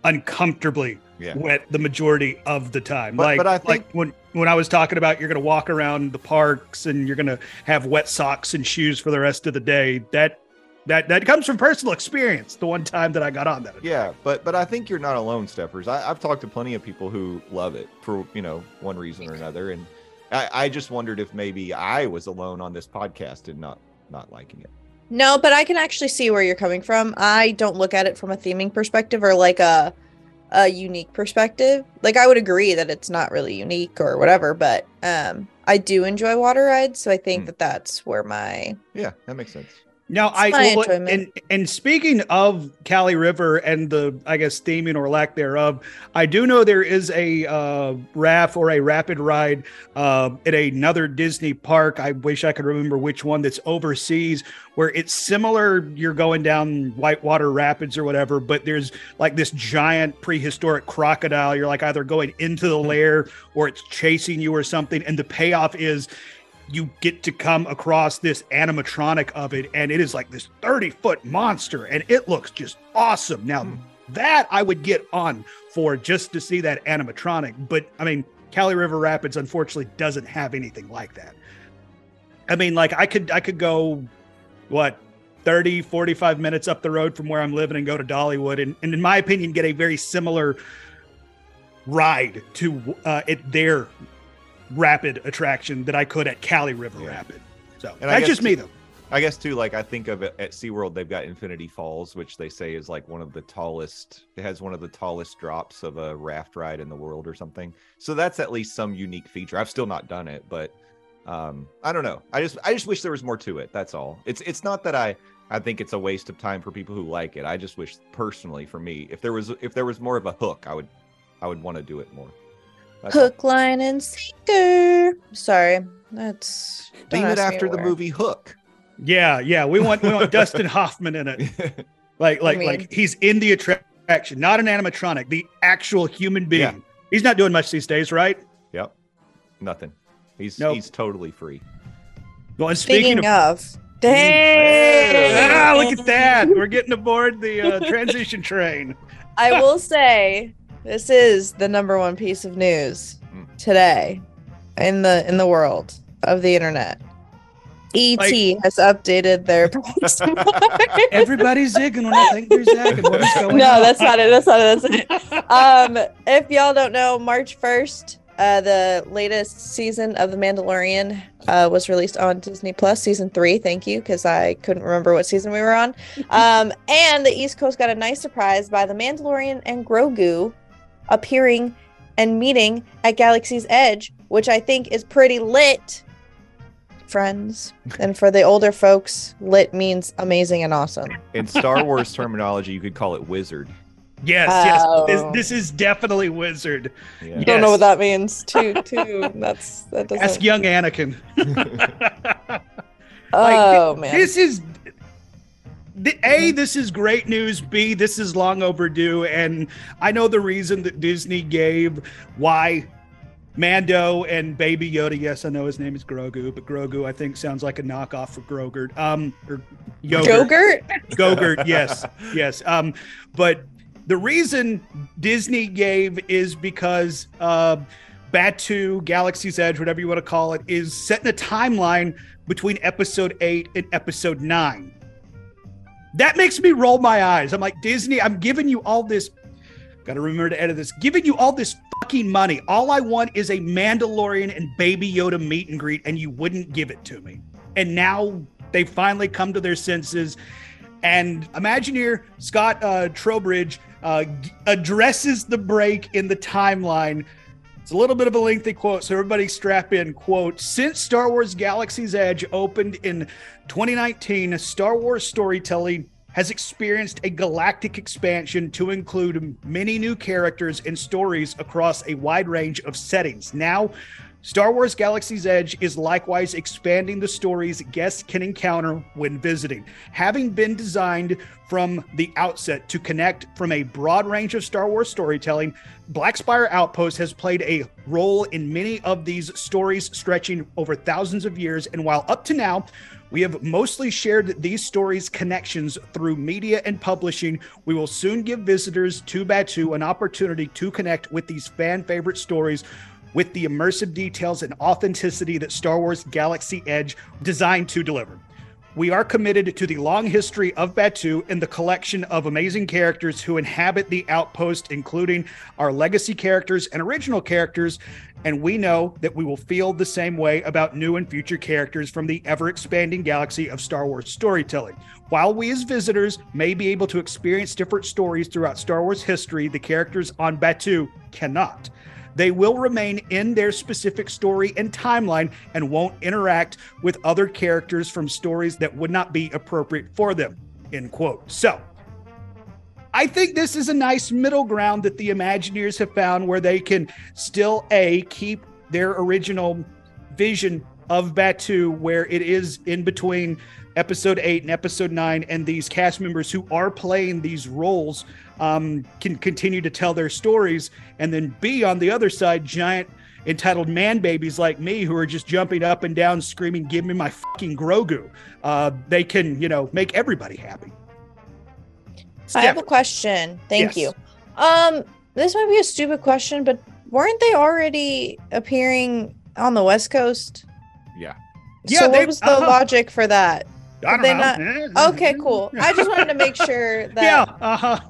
uncomfortably yeah. wet the majority of the time. But, like, but I think like when when I was talking about, you're going to walk around the parks, and you're going to have wet socks and shoes for the rest of the day. That that that comes from personal experience. The one time that I got on that, attraction. yeah. But but I think you're not alone, Steffers. I, I've talked to plenty of people who love it for you know one reason or another, and. I, I just wondered if maybe I was alone on this podcast and not not liking it. No, but I can actually see where you're coming from. I don't look at it from a theming perspective or like a a unique perspective. Like I would agree that it's not really unique or whatever, but um, I do enjoy water rides, so I think mm. that that's where my yeah, that makes sense. No, I well, and and speaking of Cali River and the, I guess, theming or lack thereof, I do know there is a uh, raft or a rapid ride uh, at another Disney park. I wish I could remember which one, that's overseas, where it's similar. You're going down whitewater rapids or whatever, but there's like this giant prehistoric crocodile. You're like either going into the lair or it's chasing you or something. And the payoff is, you get to come across this animatronic of it, and it is like this thirty foot monster, and it looks just awesome. Now mm. that I would get on for, just to see that animatronic. But I mean, Cali River Rapids unfortunately doesn't have anything like that. I mean, like I could, I could go what, thirty, forty-five minutes up the road from where I'm living and go to Dollywood. And, and in my opinion, get a very similar ride to uh, it there. Rapid attraction that I could at Cali River yeah. Rapid. So and that's just too, me though. I guess too, like I think of it at SeaWorld, they've got Infinity Falls, which they say is like one of the tallest, it has one of the tallest drops of a raft ride in the world or something. So that's at least some unique feature. I've still not done it, but um, I don't know. I just, I just wish there was more to it. That's all. It's, it's not that I, I think it's a waste of time for people who like it. I just wish personally for me, if there was, if there was more of a hook, I would, I would want to do it more. That's Hook, line, and sinker. Sorry, that's. Theme it after the movie Hook. Yeah, yeah, we want we want Dustin Hoffman in it. Like, like, I mean, like he's in the attraction, not an animatronic, the actual human being. Yeah. He's not doing much these days, right? Yep, nothing. He's nope. he's totally free. Well, and speaking, speaking of, of damn! Ah, look at that. We're getting aboard the uh, transition train. I will say, this is the number one piece of news today in the in the world of the internet. E T like, has updated their everybody's zigging when I think they're zagging. What is going no, on? that's not it. That's not it. That's it. Um, if y'all don't know, March first, uh, the latest season of The Mandalorian uh, was released on Disney Plus, season three. Thank you, because I couldn't remember what season we were on. Um, and the East Coast got a nice surprise by The Mandalorian and Grogu appearing and meeting at Galaxy's Edge, which I think is pretty lit, friends. And for the older folks, lit means amazing and awesome. In Star Wars terminology, you could call it wizard. Yes, oh. yes. This, this is definitely wizard. Yeah. Yes. I don't know what that means. Too, too. That's that doesn't. Ask young Anakin. like, oh th- man, this is. The, A, this is great news. B, this is long overdue. And I know the reason that Disney gave why Mando and Baby Yoda. Yes, I know his name is Grogu, but Grogu, I think, sounds like a knockoff for Grogurt. Um, or Yogurt. Gogurt, yes. Yes. Um, but the reason Disney gave is because uh, Batuu, Galaxy's Edge, whatever you want to call it, is setting a timeline between episode eight and episode nine. That makes me roll my eyes. I'm like, Disney, I'm giving you all this. Got to remember to edit this. Giving you all this fucking money. All I want is a Mandalorian and Baby Yoda meet and greet, and you wouldn't give it to me. And now they finally come to their senses. And Imagineer Scott uh, Trowbridge uh, g- addresses the break in the timeline. It's a little bit of a lengthy quote, so everybody strap in. Quote, since Star Wars Galaxy's Edge opened in twenty nineteen, Star Wars storytelling has experienced a galactic expansion to include many new characters and stories across a wide range of settings. Now, Star Wars Galaxy's Edge is likewise expanding the stories guests can encounter when visiting. Having been designed from the outset to connect from a broad range of Star Wars storytelling, Blackspire Outpost has played a role in many of these stories stretching over thousands of years, and while up to now, we have mostly shared these stories' connections through media and publishing, we will soon give visitors to Batuu an opportunity to connect with these fan-favorite stories with the immersive details and authenticity that Star Wars Galaxy Edge designed to deliver. We are committed to the long history of Batuu and the collection of amazing characters who inhabit the outpost, including our legacy characters and original characters. And we know that we will feel the same way about new and future characters from the ever-expanding galaxy of Star Wars storytelling. While we as visitors may be able to experience different stories throughout Star Wars history, the characters on Batuu cannot. They will remain in their specific story and timeline and won't interact with other characters from stories that would not be appropriate for them, end quote. So I think this is a nice middle ground that the Imagineers have found where they can still, A, keep their original vision of Batuu, where it is in between episode eight and episode nine, and these cast members who are playing these roles um, can continue to tell their stories. And then B, on the other side, giant entitled man babies like me who are just jumping up and down screaming, give me my fucking Grogu. Uh, they can, you know, make everybody happy. Steph. I have a question. Thank yes. you. Um, this might be a stupid question, but weren't they already appearing on the West Coast? Yeah. So yeah, what they, was the uh-huh. logic for that? I don't know. Not... Okay, cool. I just wanted to make sure that yeah, uh-huh.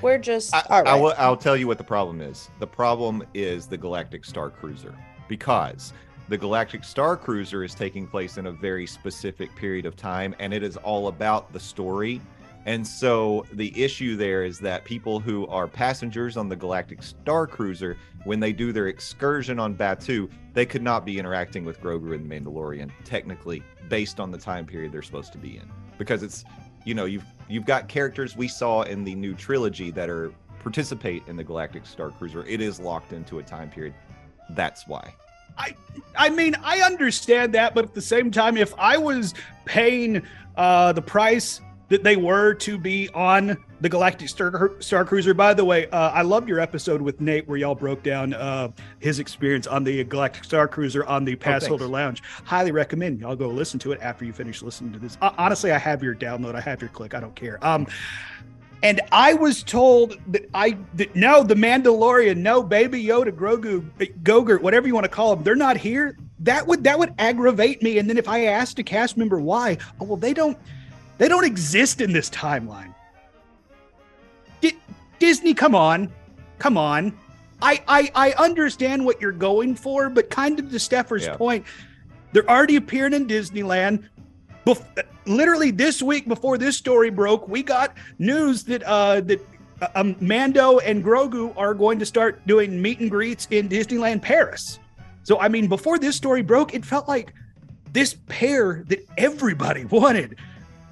we're just... I, right. I will, I'll tell you what the problem is. The problem is the Galactic Star Cruiser, because the Galactic Star Cruiser is taking place in a very specific period of time, and it is all about the story. And so the issue there is that people who are passengers on the Galactic Star Cruiser, when they do their excursion on Batuu, they could not be interacting with Grogu and the Mandalorian, technically, based on the time period they're supposed to be in. Because it's, you know, you've you've got characters we saw in the new trilogy that are participate in the Galactic Star Cruiser. It is locked into a time period. That's why. I I mean, I understand that, but at the same time, if I was paying uh, the price that they were to be on the Galactic Star, Star Cruiser. By the way, uh, I loved your episode with Nate where y'all broke down uh, his experience on the Galactic Star Cruiser on the Passholder oh, Lounge. Highly recommend y'all go listen to it after you finish listening to this. Uh, honestly, I have your download. I have your click. I don't care. Um, and I was told that I, that, no, the Mandalorian, no, Baby Yoda, Grogu, Gogurt, whatever you want to call them, they're not here. That would, that would aggravate me. And then if I asked a cast member why, oh, well, they don't, They don't exist in this timeline. D- Disney, come on. Come on. I, I I understand what you're going for, but kind of to Steffers' yeah. point, they're already appearing in Disneyland. Bef- literally this week before this story broke, we got news that uh, that uh, um, Mando and Grogu are going to start doing meet and greets in Disneyland Paris. So, I mean, before this story broke, it felt like this pair that everybody wanted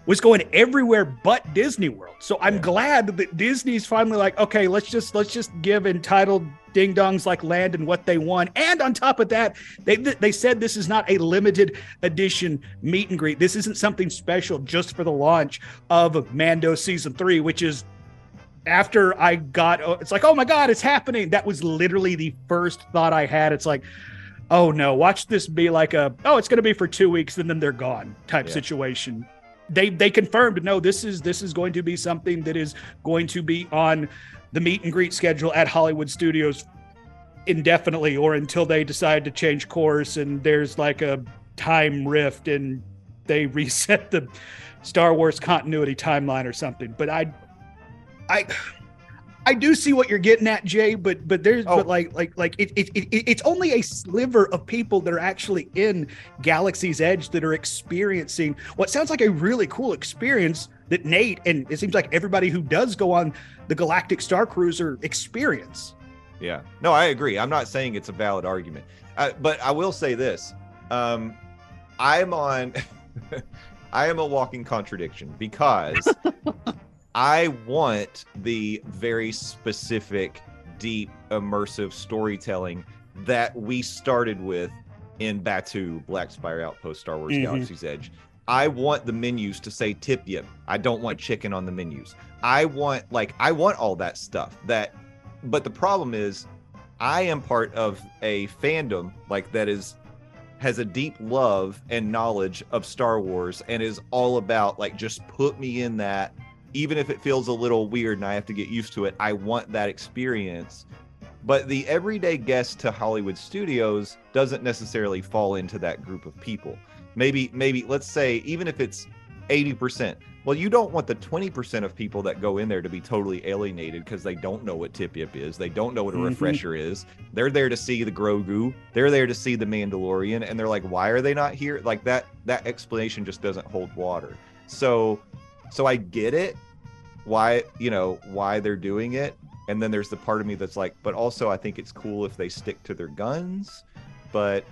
was going everywhere but Disney World. So I'm yeah. glad that Disney's finally like, okay, let's just let's just give entitled ding-dongs like land and what they want. And on top of that, they they said this is not a limited edition meet and greet. This isn't something special just for the launch of Mando Season three, which is after I got, it's like, oh my God, it's happening. That was literally the first thought I had. It's like, oh no, watch this be like a, oh, it's gonna be for two weeks and then they're gone type yeah. situation. They they confirmed, no, this is this is going to be something that is going to be on the meet and greet schedule at Hollywood Studios indefinitely, or until they decide to change course and there's like a time rift and they reset the Star Wars continuity timeline or something. But I I I do see what you're getting at, Jay, but but there's oh. but like like like it, it it it's only a sliver of people that are actually in Galaxy's Edge that are experiencing what sounds like a really cool experience that Nate and it seems like everybody who does go on the Galactic Star Cruiser experience. Yeah, no, I agree. I'm not saying it's a valid argument, uh, but I will say this: um, I'm on, I am a walking contradiction because. I want the very specific, deep, immersive storytelling that we started with in Batuu, Black Spire Outpost, Star Wars mm-hmm. Galaxy's Edge. I want the menus to say tip yip. I don't want chicken on the menus. I want like I want all that stuff. That, but the problem is, I am part of a fandom like that is. Has a deep love and knowledge of Star Wars and is all about like just put me in that. Even if it feels a little weird and I have to get used to it, I want that experience. But the everyday guest to Hollywood Studios doesn't necessarily fall into that group of people. Maybe, maybe let's say, even if it's eighty percent. Well, you don't want the twenty percent of people that go in there to be totally alienated because they don't know what Tip Yip is. They don't know what a mm-hmm. refresher is. They're there to see the Grogu. They're there to see the Mandalorian. And they're like, why are they not here? Like that, that explanation just doesn't hold water. So, so I get it. Why, you know, why they're doing it. And then there's the part of me that's like, but also I think it's cool if they stick to their guns, but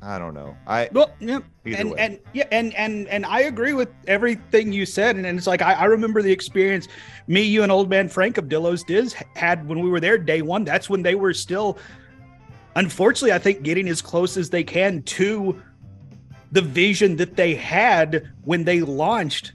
I don't know. I well, yeah, and, and yeah, and and and I agree with everything you said. And, and it's like I, I remember the experience me, you, and old man Frank of Dillo's Diz had when we were there day one. That's when they were still, unfortunately, I think, getting as close as they can to the vision that they had when they launched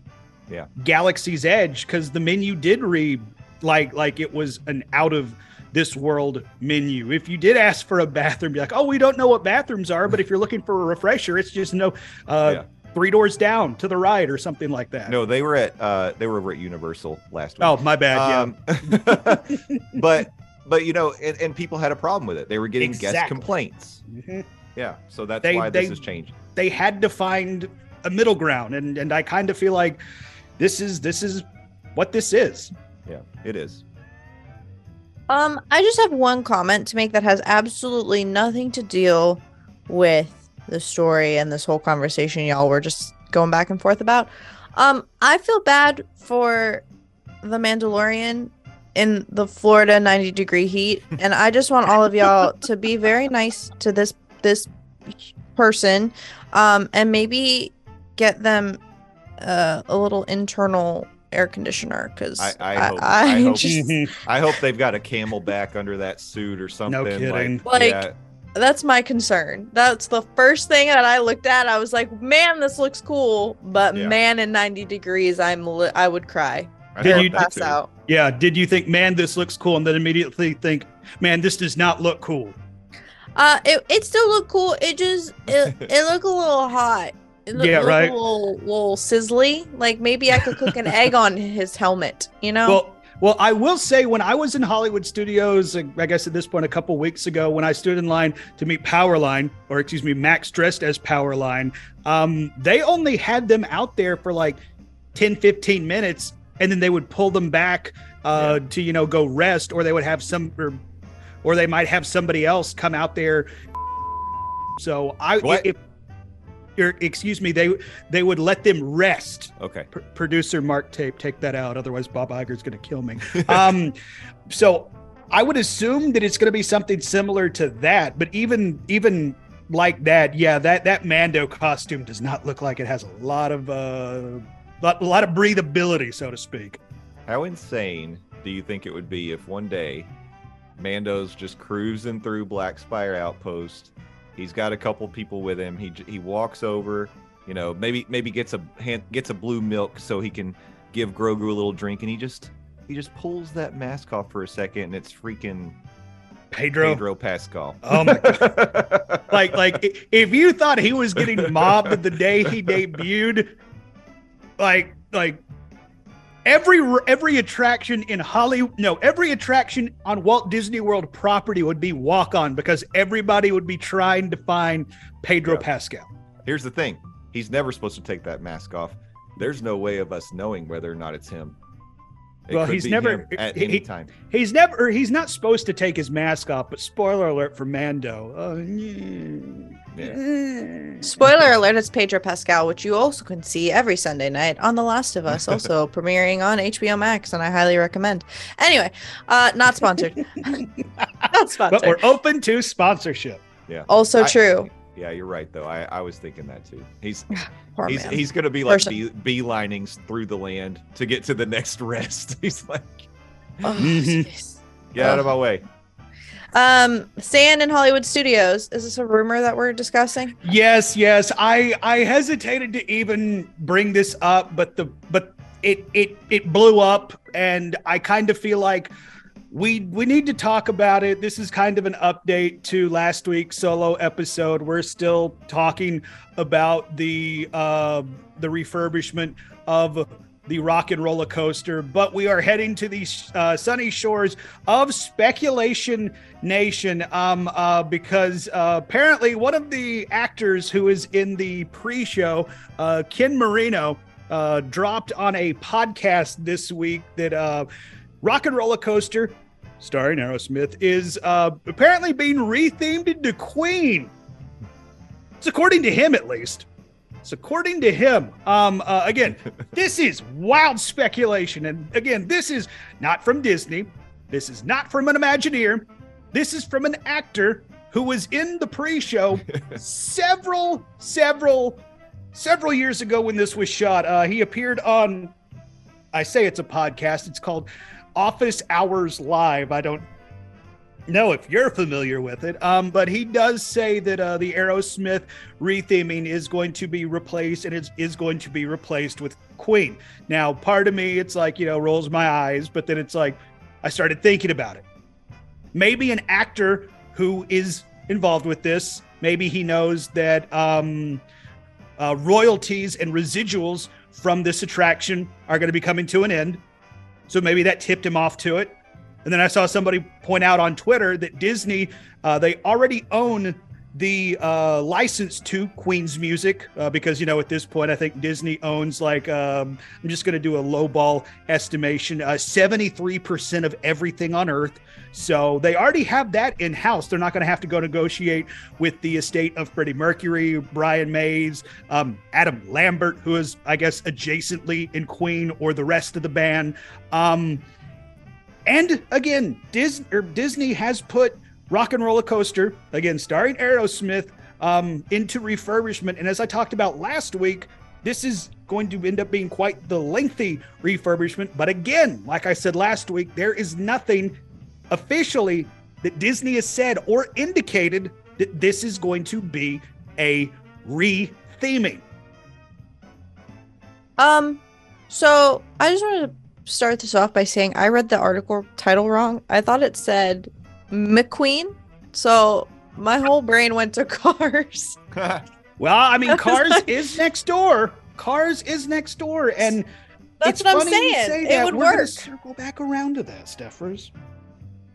yeah. Galaxy's Edge, because the menu did read like like it was an out of this world menu. If you did ask for a bathroom, be like, oh, we don't know what bathrooms are, but if you're looking for a refresher, it's just no uh yeah. three doors down to the right or something like that. No, they were at uh they were over at Universal last week. Oh, my bad. Um, yeah. but but you know, and, and people had a problem with it. They were getting exactly. guest complaints. Mm-hmm. Yeah, so that's they, why they, this has changed. They had to find a middle ground, and and I kind of feel like this is this is what this is. Yeah, it is. Um, I just have one comment to make that has absolutely nothing to deal with the story and this whole conversation y'all were just going back and forth about. Um, I feel bad for the Mandalorian in the Florida ninety degree heat. And I just want all of y'all to be very nice to this, this person, um, and maybe get them uh, a little internal air conditioner, because I, I, I, hope, I, I, hope, just... I hope they've got a camel back under that suit or something. No kidding. Like, like yeah. That's my concern. That's the first thing that I looked at. I was like, man, this looks cool, but yeah. man, in ninety degrees, I'm li- I would cry. I did you pass too. out? Yeah. Did you think, man, this looks cool, and then immediately think, man, this does not look cool? Uh, it it still looked cool. It just it, it looked a little hot. It looked, yeah, right. A little, little sizzly. Like maybe I could cook an egg on his helmet, you know? Well, well, I will say, when I was in Hollywood Studios, I guess at this point, a couple weeks ago, when I stood in line to meet Powerline, or excuse me, Max dressed as Powerline, um, they only had them out there for like ten, fifteen minutes, and then they would pull them back uh, yeah. to, you know, go rest, or they would have some, or, or they might have somebody else come out there. So I, what? if, Or, excuse me, they they would let them rest. Okay. P- producer Mark Tape, take that out. Otherwise, Bob Iger's going to kill me. um, so I would assume that it's going to be something similar to that. But even even like that, yeah, that, that Mando costume does not look like it has a lot of uh, lot, a lot of breathability, so to speak. How insane do you think it would be if one day Mando's just cruising through Black Spire Outpost? He's got a couple people with him. He he walks over, you know, maybe maybe gets a hand, gets a blue milk so he can give Grogu a little drink, and he just he just pulls that mask off for a second, and it's freaking Pedro Pedro Pascal. Oh my god! like like if you thought he was getting mobbed the day he debuted, like like. Every every attraction in Hollywood, no, every attraction on Walt Disney World property would be walk-on, because everybody would be trying to find Pedro yeah. Pascal. Here's the thing. He's never supposed to take that mask off. There's no way of us knowing whether or not it's him. It well, he's never at he, any time. He's never he's not supposed to take his mask off, but spoiler alert for Mando. Uh, yeah. Spoiler alert, it's Pedro Pascal, which you also can see every Sunday night on The Last of Us, also premiering on H B O Max, and I highly recommend. Anyway, uh, not sponsored. Not sponsored. But we're open to sponsorship. Yeah. Also I, true. Yeah, you're right though. I, I was thinking that too. He's he's, he's gonna be like be, beelinings through the land to get to the next rest. He's like, oh, geez. Get oh. out of my way. Um, sand in Hollywood Studios. Is this a rumor that we're discussing? Yes, yes. I I hesitated to even bring this up, but the but it it it blew up, and I kind of feel like We we need to talk about it. This is kind of an update to last week's solo episode. We're still talking about the uh, the refurbishment of the Rocket Roller Coaster, but we are heading to the uh, sunny shores of Speculation Nation, um, uh, because uh, apparently one of the actors who is in the pre-show, uh, Ken Marino, uh, dropped on a podcast this week that uh, Rock and Roller Coaster, starring Aerosmith, is uh, apparently being rethemed into Queen. It's according to him, at least. It's according to him. Um, uh, again, this is wild speculation. And again, this is not from Disney. This is not from an Imagineer. This is from an actor who was in the pre-show several, several, several years ago when this was shot. Uh, he appeared on, I say it's a podcast. It's called Office Hours Live. I don't know if you're familiar with it, um, but he does say that uh, the Aerosmith retheming is going to be replaced, and it is going to be replaced with Queen. Now, part of me, it's like, you know, rolls my eyes, but then it's like, I started thinking about it. Maybe an actor who is involved with this, maybe he knows that um, uh, royalties and residuals from this attraction are going to be coming to an end. So maybe that tipped him off to it. And then I saw somebody point out on Twitter that Disney, uh, they already own the uh, license to Queen's music uh, because, you know, at this point, I think Disney owns like, um, I'm just going to do a lowball estimation, uh, seventy-three percent of everything on Earth. So they already have that in house. They're not going to have to go negotiate with the estate of Freddie Mercury, Brian Mays, um, Adam Lambert, who is, I guess, adjacently in Queen, or the rest of the band. Um, And again, Dis- or Disney has put Rock and Roller Coaster, again, starring Aerosmith, um, into refurbishment. And as I talked about last week, this is going to end up being quite the lengthy refurbishment. But again, like I said last week, there is nothing officially that Disney has said or indicated that this is going to be a re-theming. Um, so I just wanted to start this off by saying I read the article title wrong. I thought it said McQueen, so my whole brain went to Cars. Well, I mean, Cars is next door. Cars is next door, and that's it's what funny I'm saying. Say that. It would We're work. Gonna circle back around to that, Steffers.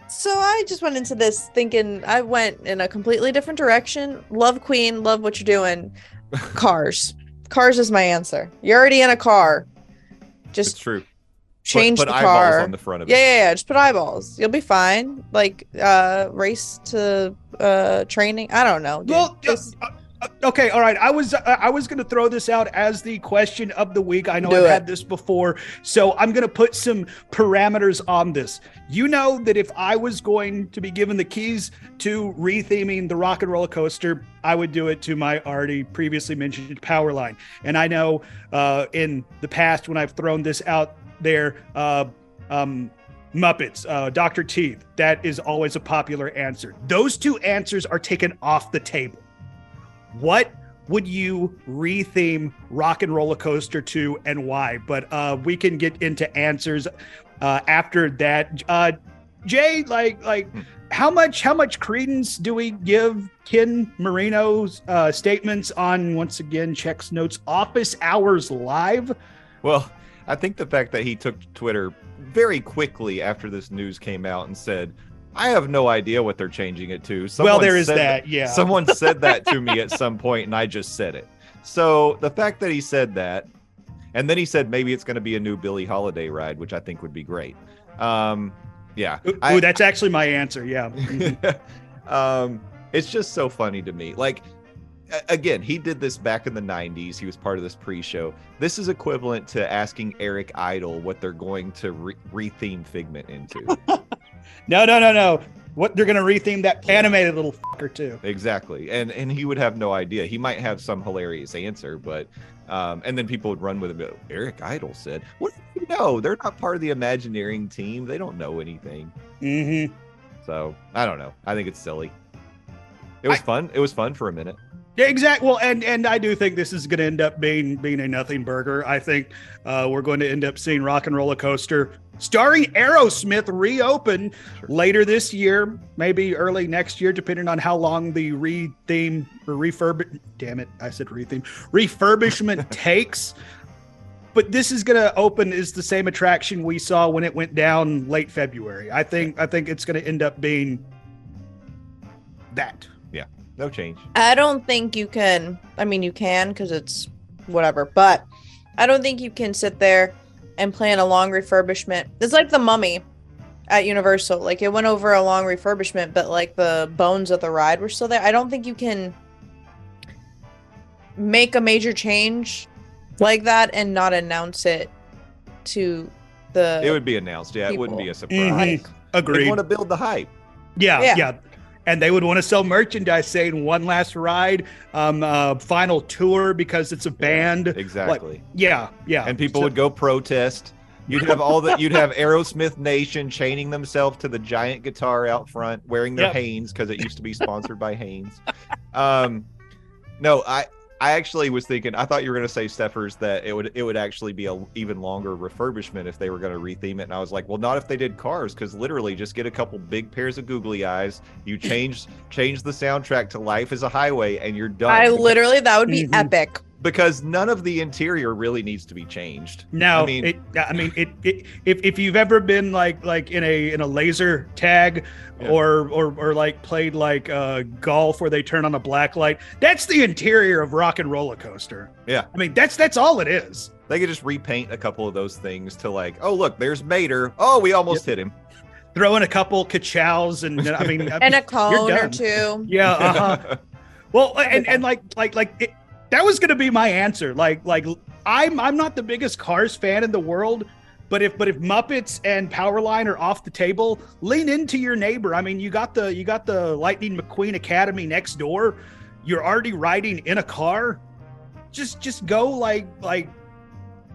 So I just went into this thinking I went in a completely different direction. Love Queen, love what you're doing. Cars, Cars is my answer. You're already in a car. Just it's true. Change put, put the eyeballs car on the front of it. Yeah, yeah, yeah. Just put eyeballs. You'll be fine. Like uh, race to uh, training. I don't know. Dude. Well, just... uh, okay, all right. I was uh, I was gonna throw this out as the question of the week. I know Do I've it. had this before, so I'm gonna put some parameters on this. You know that if I was going to be given the keys to retheming the Rock and Roller Coaster, I would do it to my already previously mentioned power line. And I know uh, in the past when I've thrown this out. Their uh, um, Muppets, uh, Doctor Teeth. That is always a popular answer. Those two answers are taken off the table. What would you retheme Rock and Roller Coaster to, and why? But uh, we can get into answers uh, after that. Uh, Jay, like, like, how much, how much credence do we give Ken Marino's uh, statements on, once again, checks notes, Office Hours Live? Well, I think the fact that he took to Twitter very quickly after this news came out and said, I have no idea what they're changing it to. Someone well, there is that, yeah. Someone said that to me at some point, and I just said it. So the fact that he said that, and then he said maybe it's going to be a new Billie Holiday ride, which I think would be great. Um, yeah. Ooh, I, that's actually my answer, yeah. um, it's just so funny to me. Like, again, he did this back in the nineties. He was part of this pre-show. This is equivalent to asking Eric Idle what they're going to re- retheme Figment into. no, no, no, no. What they're going to retheme that animated little fucker to. Exactly. And and he would have no idea. He might have some hilarious answer, but um, and then people would run with him. Oh, Eric Idle said, what do you know? They're not part of the Imagineering team. They don't know anything. Mm-hmm. So I don't know. I think it's silly. It was I- fun. It was fun for a minute. Yeah, exactly. Well, and and I do think this is going to end up being being a nothing burger. I think uh, we're going to end up seeing Rock and Roller Coaster starring Aerosmith reopen sure. later this year, maybe early next year, depending on how long the re-theme or refurb. Damn it, I said retheme refurbishment takes. But this is going to open is the same attraction we saw when it went down late February. I think I think it's going to end up being that. No change. I don't think you can. I mean, you can because it's whatever. But I don't think you can sit there and plan a long refurbishment. It's like the Mummy at Universal. Like, it went over a long refurbishment, but like the bones of the ride were still there. I don't think you can make a major change like that and not announce it to the It would be announced. Yeah, people. It wouldn't be a surprise. Mm-hmm. Agreed. They want to build the hype. Yeah, yeah. yeah. And they would want to sell merchandise saying one last ride, um, uh, final tour because it's a band. Exactly. Like, yeah, yeah. And people so, would go protest. You'd have all the you'd have Aerosmith Nation chaining themselves to the giant guitar out front, wearing their yep. Hanes, because it used to be sponsored by Hanes. Um, no, I I actually was thinking, I thought you were going to say, Steffers, that it would it would actually be a even longer refurbishment if they were going to retheme it. And I was like, well, not if they did Cars, because literally just get a couple big pairs of googly eyes. You change change the soundtrack to Life is a Highway and you're done. I literally, that would be mm-hmm. epic. Because none of the interior really needs to be changed. No, I mean, it, I mean, it, it. If if you've ever been like like in a in a laser tag, yeah. or or or like played like uh, golf where they turn on a black light, that's the interior of Rock and Roller Coaster. Yeah, I mean that's that's all it is. They could just repaint a couple of those things to like, oh look, there's Mater. Oh, we almost yep. hit him. Throw in a couple ka-chows and I mean and a cone or two. Yeah. Uh-huh. Well, and and like like like. It, That was going to be my answer. Like, like I'm, I'm not the biggest Cars fan in the world, but if, but if Muppets and Powerline are off the table, lean into your neighbor. I mean, you got the, you got the Lightning McQueen Academy next door. You're already riding in a car. Just, just go like, like,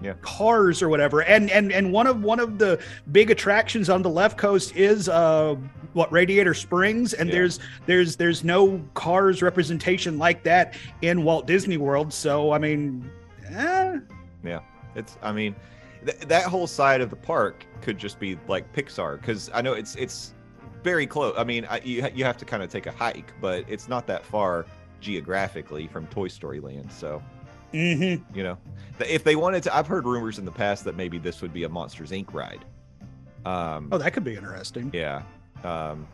yeah, Cars or whatever. And, and, and one of, one of the big attractions on the left coast is, uh, what, Radiator Springs, and yeah. there's there's there's no Cars representation like that in Walt Disney World. So I mean, eh. yeah, it's I mean, th that whole side of the park could just be like Pixar, because I know it's it's very close. I mean, I, you you have to kind of take a hike, but it's not that far geographically from Toy Story Land. So mm-hmm. you know, if they wanted to, I've heard rumors in the past that maybe this would be a Monsters Incorporated ride. Um, oh, that could be interesting. Yeah. Um,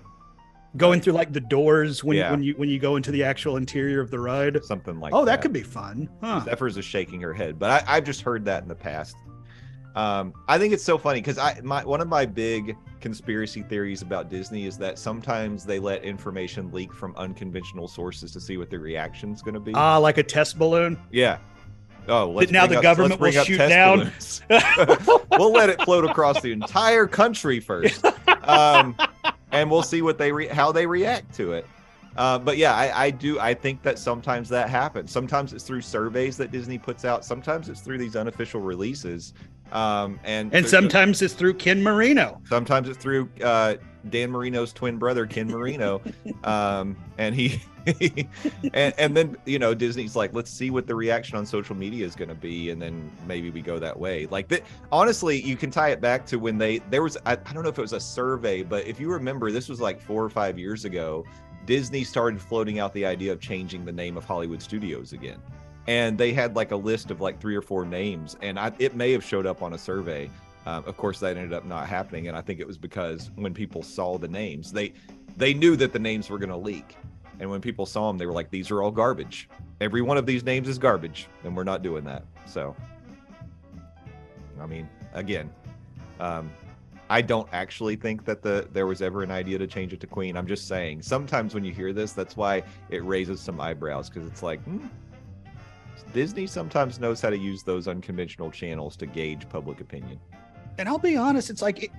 going through like the doors when, yeah. when you when you go into the actual interior of the ride, something like oh, that. Oh, that could be fun. Huh. Zephyrs is shaking her head, but I, I've just heard that in the past. Um, I think it's so funny because I my one of my big conspiracy theories about Disney is that sometimes they let information leak from unconventional sources to see what their reaction is going to be. Ah, uh, like a test balloon. Yeah. Oh, let's now the up, government will shoot down. We'll let it float across the entire country first. Um, and we'll see what they re how they react to it. Uh, but yeah, I, I do. I think that sometimes that happens. Sometimes it's through surveys that Disney puts out. Sometimes it's through these unofficial releases. Um, and and sometimes it's through Ken Marino. Sometimes it's through uh, Dan Marino's twin brother, Ken Marino. um, and he, and, and then, you know, Disney's like, let's see what the reaction on social media is going to be. And then maybe we go that way. Like that. Honestly, you can tie it back to when they, there was, I, I don't know if it was a survey, but if you remember, this was like four or five years ago, Disney started floating out the idea of changing the name of Hollywood Studios again. And they had like a list of like three or four names, and I, it may have showed up on a survey. Um, of course, that ended up not happening, and I think it was because when people saw the names, they they knew that the names were going to leak. And when people saw them, they were like, "These are all garbage. Every one of these names is garbage, and we're not doing that." So, I mean, again, um, I don't actually think that the there was ever an idea to change it to Queen. I'm just saying, sometimes when you hear this, that's why it raises some eyebrows, because it's like. Hmm. Disney sometimes knows how to use those unconventional channels to gauge public opinion. And I'll be honest, it's like, it,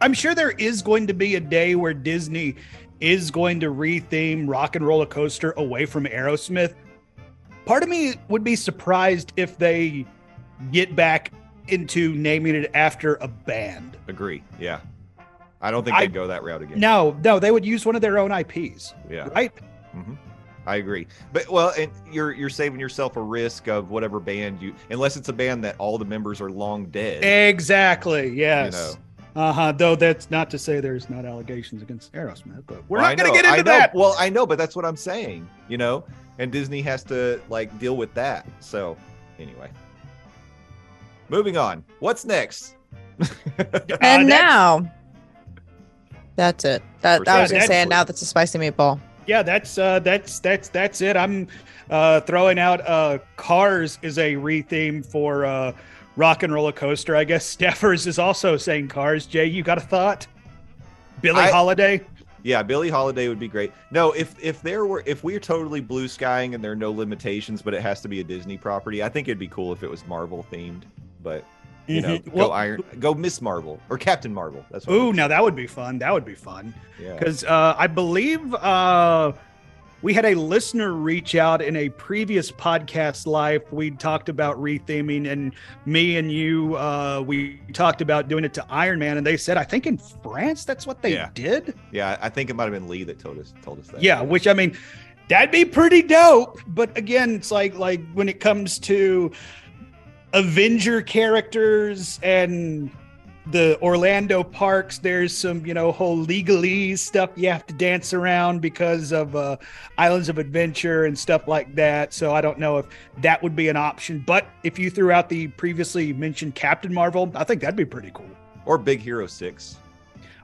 I'm sure there is going to be a day where Disney is going to retheme Rock and Roller Coaster away from Aerosmith. Part of me would be surprised if they get back into naming it after a band. Agree. Yeah. I don't think I, they'd go that route again. No, no, they would use one of their own I Ps. Yeah. Right? Mm-hmm. I agree, but well, and you're you're saving yourself a risk of whatever band you, unless it's a band that all the members are long dead. Exactly. Yes. You know. Uh huh. Though that's not to say there's not allegations against Aerosmith, but we're well, not going to get into I that. Know. Well, I know, but that's what I'm saying. You know, and Disney has to like deal with that. So, anyway, moving on. What's next? And uh, now, that's it. That I was going to say. Now that's a spicy meatball. yeah, that's uh, that's that's that's it. I'm uh, throwing out uh, Cars is a retheme for uh, Rock and Roller Coaster. I guess Steffers is also saying Cars. Jay, you got a thought? Billie I, Holiday. Yeah, Billie Holiday would be great. No, if if there were if we're totally blue skying and there are no limitations, but it has to be a Disney property. I think it'd be cool if it was Marvel themed, but. You know, mm-hmm. well, go Iron, go Miss Marvel or Captain Marvel. That's what ooh, now that would be fun. That would be fun. Yeah, because uh, I believe uh, we had a listener reach out in a previous podcast live. We talked about retheming, and me and you, uh, we talked about doing it to Iron Man, and they said, I think in France, that's what they yeah. did. Yeah, I think it might have been Lee that told us told us that. Yeah, which I mean, that'd be pretty dope. But again, it's like like when it comes to Avenger characters and the Orlando parks, there's some, you know, whole legalese stuff you have to dance around because of uh, Islands of Adventure and stuff like that. So I don't know if that would be an option. But if you threw out the previously mentioned Captain Marvel, I think that'd be pretty cool. Or Big Hero six.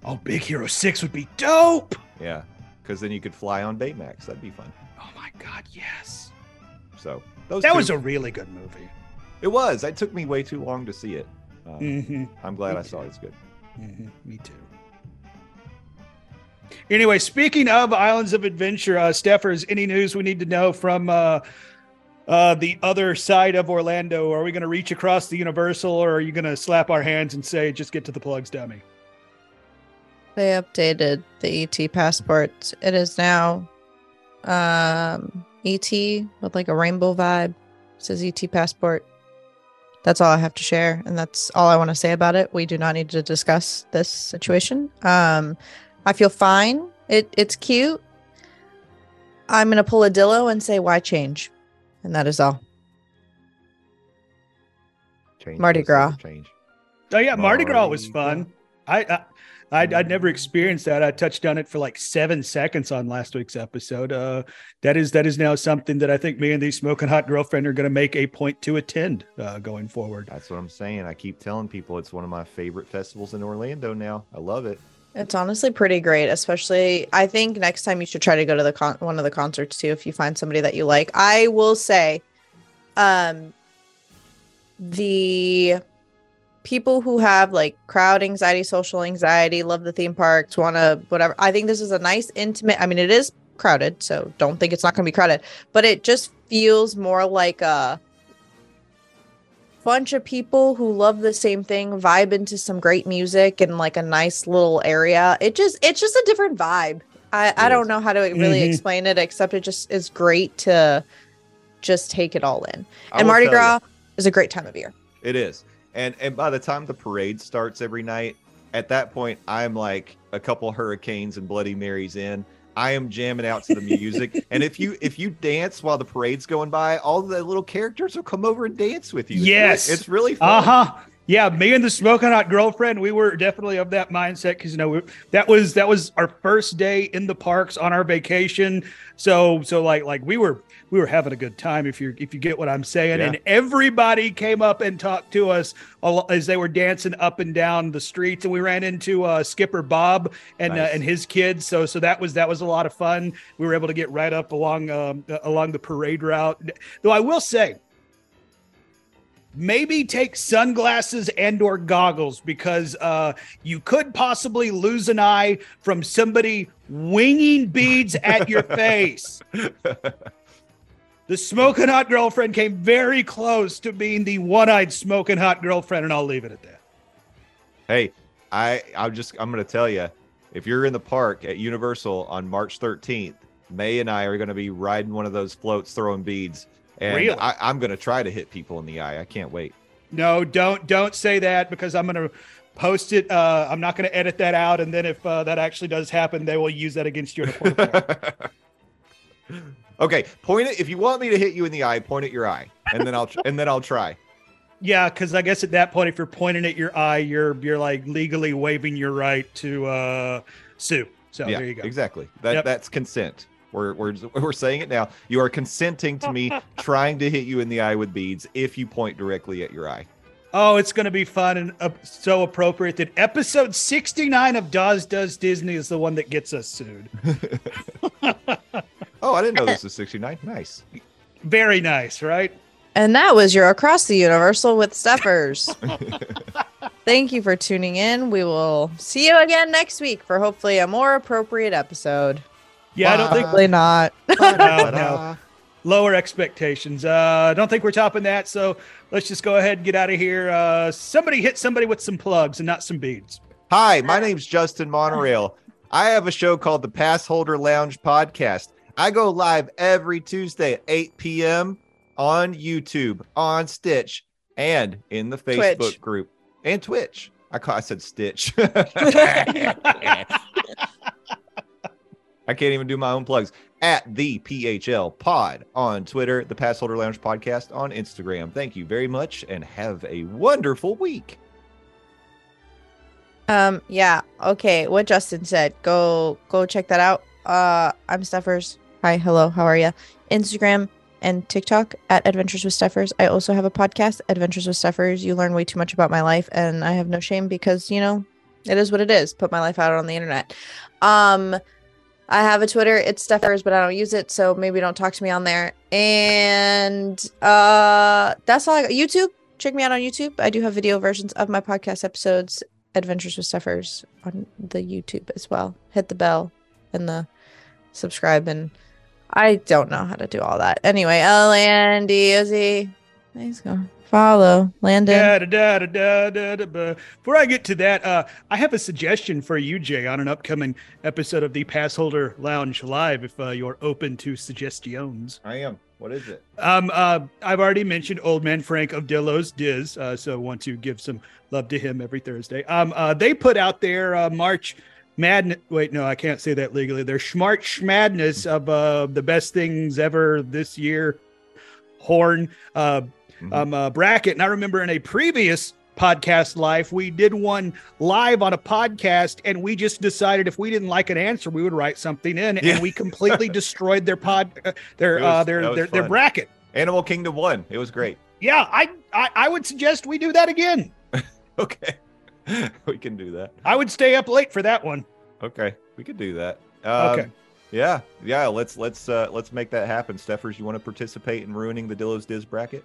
Oh, Big Hero six would be dope. Yeah, because then you could fly on Baymax. That'd be fun. Oh, my God, yes. So those that two- was a really good movie. It was. It took me way too long to see it. Um, mm-hmm. I'm glad me I saw it. It's good. Mm-hmm. Me too. Anyway, speaking of Islands of Adventure, uh, Steffers, any news we need to know from uh, uh, the other side of Orlando? Are we going to reach across the Universal, or are you going to slap our hands and say, just get to the plugs, dummy? They updated the E T passport. It is now um, E T with like a rainbow vibe. Says E T passport. That's all I have to share, and that's all I want to say about it. We do not need to discuss this situation. Um, I feel fine. It it's cute. I'm gonna pull a Dillo and say, "Why change?" And that is all. Change Mardi Gras. Change. Oh yeah, Mardi, Mardi Gras was fun. I, I I'd, I'd never experienced that. I touched on it for like seven seconds on last week's episode. Uh, that is that is now something that I think me and the smoking hot girlfriend are going to make a point to attend uh, going forward. That's what I'm saying. I keep telling people it's one of my favorite festivals in Orlando now. I love it. It's honestly pretty great, especially I think next time you should try to go to the con- one of the concerts too if you find somebody that you like. I will say um, the... people who have like crowd anxiety, social anxiety, love the theme parks, want to whatever. I think this is a nice intimate. I mean, it is crowded, so don't think it's not going to be crowded, but it just feels more like a bunch of people who love the same thing, vibe into some great music and like a nice little area. It just, it's just a different vibe. I, I don't know how to really mm-hmm. explain it, except it just is great to just take it all in. And Mardi Gras is a great time of year. It is. And and by the time the parade starts every night, at that point, I'm like a couple hurricanes and Bloody Marys in. I am jamming out to the music. And if you if you dance while the parade's going by, all the little characters will come over and dance with you. Yes. It's really, it's really fun. Uh-huh. Yeah, me and the smoking hot girlfriend, we were definitely of that mindset because, you know, we, that was that was our first day in the parks on our vacation. So so like like we were we were having a good time, if you if you get what I'm saying. Yeah. And everybody came up and talked to us as they were dancing up and down the streets. And we ran into uh, Skipper Bob and nice. uh, and his kids. So so that was that was a lot of fun. We were able to get right up along um, along the parade route. Though I will say, maybe take sunglasses and or goggles, because uh, you could possibly lose an eye from somebody winging beads at your face. The smoking hot girlfriend came very close to being the one-eyed smoking hot girlfriend, and I'll leave it at that. Hey, I, I'm just I'm going to tell you, if you're in the park at Universal on March thirteenth, May and I are going to be riding one of those floats throwing beads. And really? I, I'm going to try to hit people in the eye. I can't wait. No, don't don't say that, because I'm going to post it. Uh, I'm not going to edit that out. And then if uh, that actually does happen, they will use that against you. Okay, point it. If you want me to hit you in the eye, point at your eye, and then I'll tr- and then I'll try. Yeah, because I guess at that point, if you're pointing at your eye, you're you're like legally waiving your right to uh, sue. So yeah, there you go. Exactly. That yep. that's consent. We're, we're we're saying it now. You are consenting to me trying to hit you in the eye with beads if you point directly at your eye. Oh, it's going to be fun and uh, so appropriate that episode sixty-nine of Daz Does Disney is the one that gets us sued. Oh, I didn't know this was sixty-nine. Nice. Very nice, right? And that was your Across the Universal with Steffers. Thank you for tuning in. We will see you again next week for hopefully a more appropriate episode. Yeah, I don't think... Probably not. no, no. Lower expectations. Uh, I don't think we're topping that, so let's just go ahead and get out of here. Uh, somebody hit somebody with some plugs and not some beads. Hi, my name's Justin Monorail. I have a show called The Passholder Lounge Podcast. I go live every Tuesday at eight p.m. on YouTube, on Stitch, and in the Facebook Twitch. Group. And Twitch. I, call, I said Stitch. I can't even do my own plugs. At the P H L Pod on Twitter, the Passholder Lounge Podcast on Instagram. Thank you very much and have a wonderful week. Um, yeah, okay. What Justin said, go go check that out. Uh, I'm Steffers. Hi, hello, how are you? Instagram and TikTok at Adventures with Steffers. I also have a podcast, Adventures with Steffers. You learn way too much about my life, and I have no shame because, you know, it is what it is. Put my life out on the internet. Um, I have a Twitter. It's Steffers, but I don't use it, so maybe don't talk to me on there. And uh, that's all I got. YouTube. Check me out on YouTube. I do have video versions of my podcast episodes, Adventures with Steffers, on the YouTube as well. Hit the bell and the subscribe. And I don't know how to do all that. Anyway, L A N D O Z. Let's go. Follow Landon. Da, da, da, da, da, da, da. Before I get to that, uh, I have a suggestion for you, Jay, on an upcoming episode of the Passholder Lounge Live, if uh, you're open to suggestions. I am. What is it? Um, uh, I've already mentioned Old Man Frank of Dillo's Diz, uh, so I want to give some love to him every Thursday. Um, uh, they put out their uh, March Madness. Wait, no, I can't say that legally. Their Schmarch Madness of uh, the best things ever this year. Horn. Uh, Mm-hmm. Um, uh, bracket. And I remember in a previous podcast life, we did one live on a podcast, and we just decided if we didn't like an answer, we would write something in, yeah. and we completely destroyed their pod, uh, their was, uh, their their, their bracket. Animal Kingdom won. It was great. Yeah, I I, I would suggest we do that again. Okay, we can do that. I would stay up late for that one. Okay, we could do that. Um, okay. Yeah, yeah. Let's let's uh, let's make that happen. Steffers, you want to participate in ruining the Dillo's Diz bracket?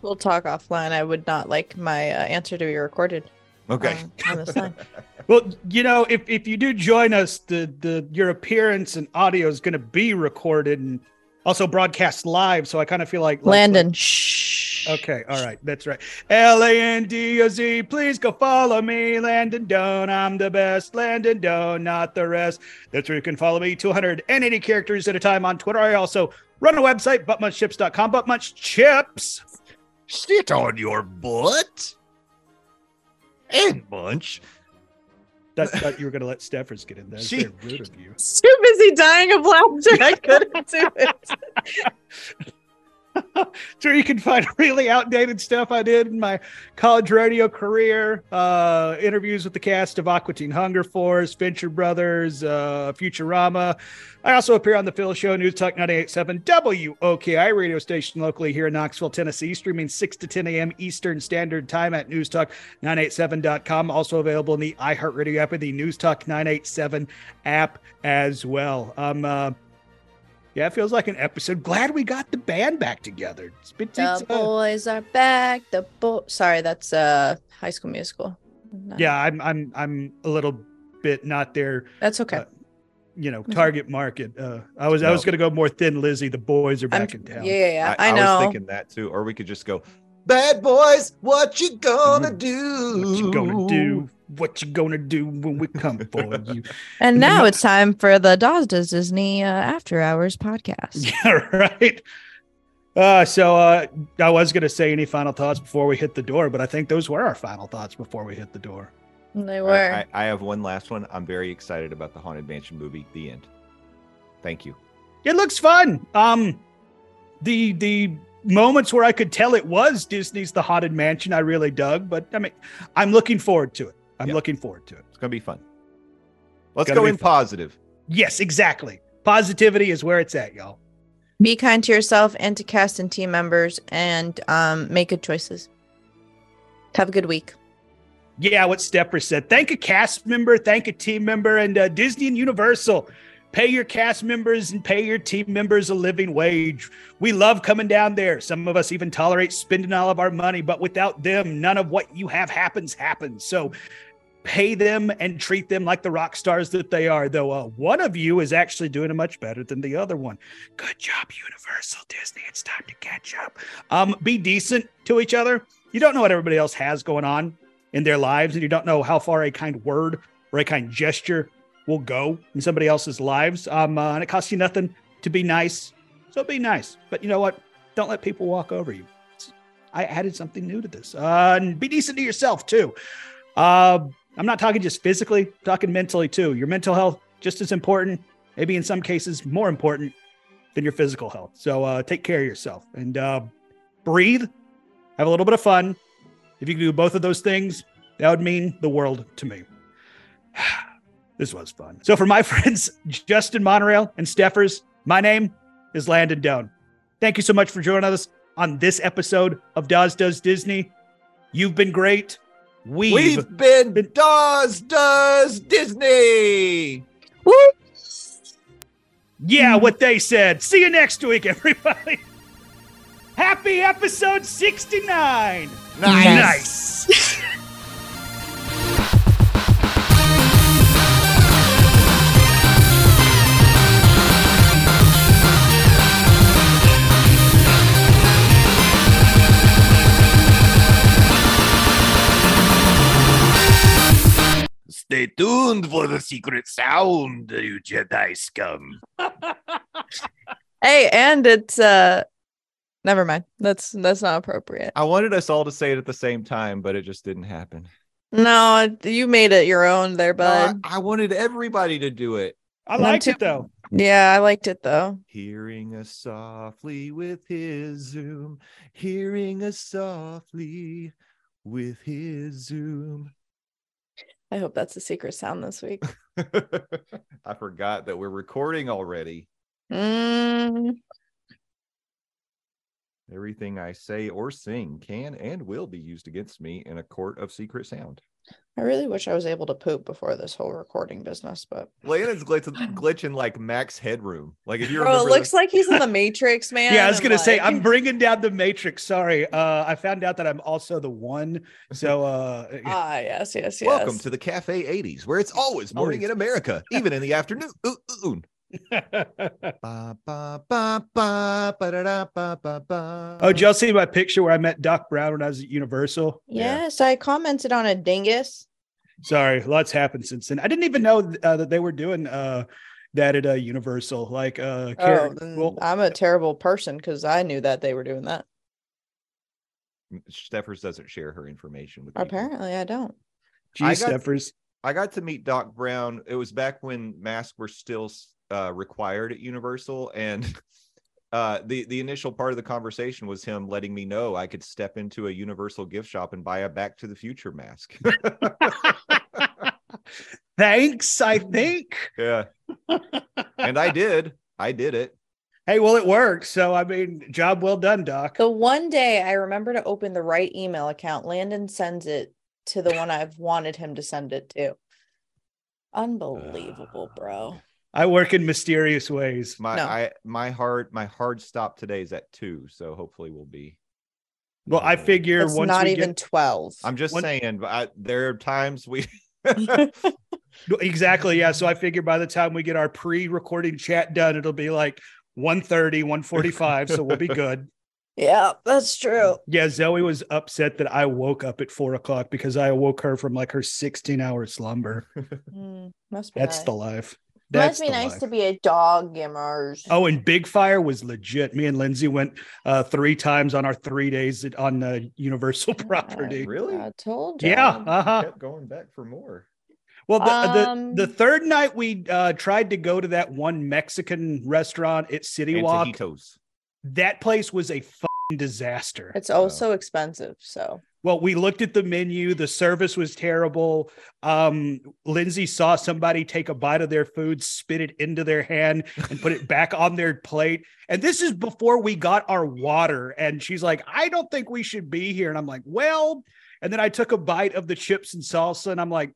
We'll talk offline. I would not like my uh, answer to be recorded. Okay. Um, on this line. Well, you know, if, if you do join us, the, the your appearance and audio is going to be recorded and also broadcast live. So I kind of feel like... like Landon. Like, shh. Okay. All right. That's right. L A N D O Z. Please go follow me, Landon Doan. I'm the best. Landon Doan, not the rest. That's where you can follow me. two hundred eighty characters at a time on Twitter. I also run a website, butt munch chips dot com. Butt munch chips. Sit on your butt and munch. That's I thought you were going to let Steffers get in there. She, They're rude of you. Too busy dying of laughter. I couldn't do it. Sure, you can find really outdated stuff I did in my college radio career. Uh, interviews with the cast of Aqua Teen Hunger Force, Venture Brothers, uh, Futurama. I also appear on The Phil Show, News Talk ninety-eight point seven W O K I radio station locally here in Knoxville, Tennessee, streaming six to ten a.m. Eastern Standard Time at news talk nine eight seven dot com. Also available in the iHeartRadio app and the News Talk nine eight seven app as well. Um, uh, yeah, it feels like an episode. Glad we got the band back together. It's been, it's, uh... The boys are back. The bo- Sorry, that's uh, High School Musical. No. Yeah, I'm, I'm, I'm a little bit not there. That's okay. Uh, you know, target market. Uh, I was no. I was gonna go more Thin Lizzy. The boys are back I'm, in town. Yeah, yeah, yeah. I, I know. I was thinking that too. Or we could just go, bad boys, what you gonna do? What you gonna do? What you gonna do when we come for you? And now it's time for the Daz Does Disney uh, After Hours podcast. Yeah, right. Uh, so uh, I was gonna say any final thoughts before we hit the door, but I think those were our final thoughts before we hit the door. They were. I, I, I have one last one. I'm very excited about the Haunted Mansion movie. The end. Thank you. It looks fun. Um, the the moments where I could tell it was Disney's The Haunted Mansion, I really dug. But I mean, I'm looking forward to it. I'm yep. looking forward to it. It's gonna be fun. Let's go in fun. Positive. Yes, exactly. Positivity is where it's at, y'all. Be kind to yourself and to cast and team members, and um, make good choices. Have a good week. Yeah, what Stepper said. Thank a cast member, thank a team member, and uh, Disney and Universal Pay your cast members and pay your team members a living wage. We love coming down there. Some of us even tolerate spending all of our money, but without them, none of what you have happens happens. So pay them and treat them like the rock stars that they are, though uh, one of you is actually doing it much better than the other one. Good job, Universal, Disney. It's time to catch up. Um, be decent to each other. You don't know what everybody else has going on in their lives, and you don't know how far a kind word or a kind gesture will go in somebody else's lives. Um, uh, and it costs you nothing to be nice. So be nice. But you know what? Don't let people walk over you. I added something new to this. Uh, and be decent to yourself, too. Uh, I'm not talking just physically, I'm talking mentally, too. Your mental health, just as important, maybe in some cases more important than your physical health. So uh, take care of yourself and uh, breathe. Have a little bit of fun. If you can do both of those things, that would mean the world to me. This was fun. So for my friends, Justin Monorail and Steffers, my name is Landon Doan. Thank you so much for joining us on this episode of Daz Does Disney. You've been great. We've, We've been, been Daz Does Disney. Woo! Yeah, what they said. See you next week, everybody. Happy episode sixty-nine. Nice. Nice. Stay tuned for the secret sound, you Jedi scum. Hey, and it's uh never mind. That's that's not appropriate. I wanted us all to say it at the same time, but it just didn't happen. No, you made it your own there, bud. No, I, I wanted everybody to do it. I liked it though. Yeah, I liked it though. Hearing us softly with his Zoom. Hearing us softly with his Zoom. I hope that's the secret sound this week. I forgot that we're recording already. Mm. Everything I say or sing can and will be used against me in a court of secret sound. I really wish I was able to poop before this whole recording business, but Landon's glitching, glitching like Max Headroom. Like if you remember, oh, it looks the... like he's in the Matrix, man. Yeah, I was gonna like... say I'm bringing down the Matrix. Sorry, uh, I found out that I'm also the one. So, uh, ah, yes, yes, yes. Welcome to the Cafe eighties, where it's always morning in America, even in the afternoon. Ooh, ooh, ooh. Oh, did y'all see my picture where I met Doc Brown when I was at Universal? Yes, yeah. I commented on a dingus. Sorry, lots happened since then. I didn't even know uh, that they were doing uh, that at uh, Universal. Like, uh, Karen, oh, well, I'm a terrible person because I knew that they were doing that. Steffers doesn't share her information with me. Apparently, I don't. Geez, Steffers. I got to meet Doc Brown. It was back when masks were still Uh, required at Universal, and uh, the the initial part of the conversation was him letting me know I could step into a Universal gift shop and buy a Back to the Future mask. Thanks, I think. Yeah, and I did. I did it. Hey, well, it worked. So, I mean, job well done, Doc. The one day I remember to open the right email account, Landon sends it to the one I've wanted him to send it to. Unbelievable, uh... bro. I work in mysterious ways. My no. I, my hard my hard stop today is at two, so hopefully we'll be. Well, I figure it's once not we even get, twelve. I'm just once, saying, but I, there are times we. Exactly, yeah. So I figure by the time we get our pre-recording chat done, it'll be like one thirty, one forty-five, so we'll be good. Yeah, that's true. Yeah, Zoe was upset that I woke up at four o'clock because I awoke her from like her sixteen-hour slumber. Mm, must be that's nice. The life. It must be nice life. To be a dog, Gimmers. Oh, and Big Fire was legit. Me and Lindsay went uh, three times on our three days on uh, Universal yeah, property. Really? I told you. Yeah. Uh-huh. Kept going back for more. Well, the, um, the, the third night we uh, tried to go to that one Mexican restaurant at City Walk. Antojitos. That place was a fucking disaster. It's also oh. expensive, so... Well, we looked at the menu. The service was terrible. Um, Lindsay saw somebody take a bite of their food, spit it into their hand, and put it back on their plate. And this is before we got our water. And she's like, I don't think we should be here. And I'm like, well, and then I took a bite of the chips and salsa. And I'm like,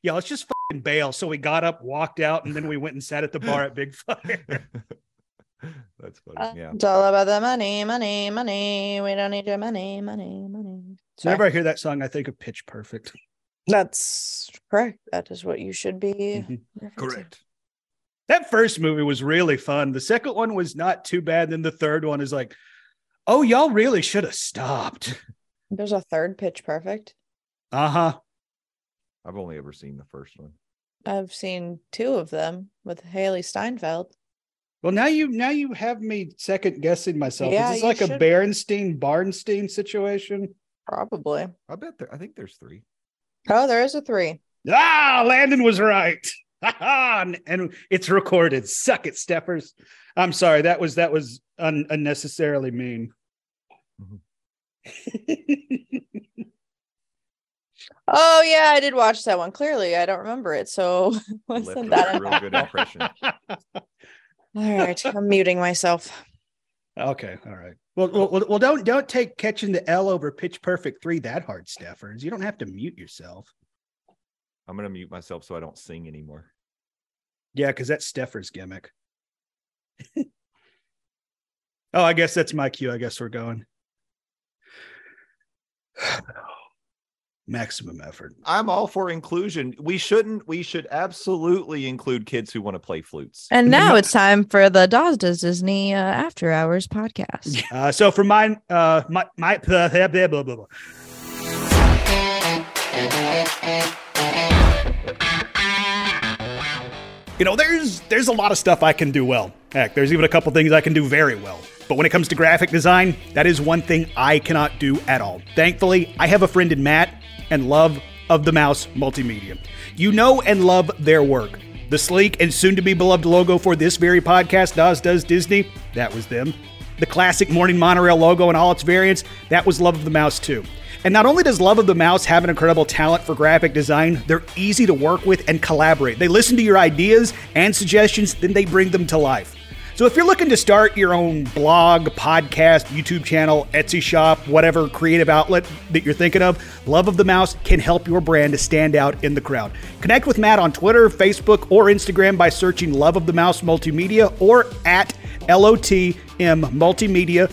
yeah, let's just bail. So we got up, walked out, and then we went and sat at the bar at Big Fire. That's funny. Yeah. It's all about the money, money, money. We don't need your money, money, money. Sorry. Whenever I hear that song, I think of Pitch Perfect. That's correct. That is what you should be. Mm-hmm. Correct. That first movie was really fun. The second one was not too bad. Then the third one is like, oh, y'all really should have stopped. There's a third Pitch Perfect. Uh-huh. I've only ever seen the first one. I've seen two of them with Haley Steinfeld. Well, now you now you have me second guessing myself. Yeah, is this like a Berenstain Barnstein situation? Probably. I bet there. I think there's three. Oh, there is a three. Ah, Landon was right. And it's recorded. Suck it, Steffers. I'm sorry. That was that was un- unnecessarily mean. Mm-hmm. Oh yeah, I did watch that one. Clearly, I don't remember it. So wasn't that a real good impression? All right, I'm muting myself. Okay, all right. Well, well, well, don't don't take catching the L over Pitch Perfect three that hard, Steffers. You don't have to mute yourself. I'm gonna mute myself so I don't sing anymore. Yeah, because that's Steffers' gimmick. Oh, I guess that's my cue. I guess we're going. Maximum effort. I'm all for inclusion. We shouldn't, we should absolutely include kids who want to play flutes. And now it's time for the Daz Does Disney uh, After Hours podcast. Uh, so for mine, uh, my, my, blah, blah, blah, blah, blah. You know, there's, there's a lot of stuff I can do well. Heck, there's even a couple things I can do very well. But when it comes to graphic design, that is one thing I cannot do at all. Thankfully, I have a friend in Matt and love of the Mouse Multimedia. You know and love their work. The sleek and soon-to-be beloved logo for this very podcast, Daz Does Disney, that was them. The classic Morning Monorail logo and all its variants, that was Love of the Mouse too. And not only does Love of the Mouse have an incredible talent for graphic design, they're easy to work with and collaborate. They listen to your ideas and suggestions, then they bring them to life. So if you're looking to start your own blog, podcast, YouTube channel, Etsy shop, whatever creative outlet that you're thinking of, Love of the Mouse can help your brand to stand out in the crowd. Connect with Matt on Twitter, Facebook, or Instagram by searching Love of the Mouse Multimedia or at L O T M Multimedia,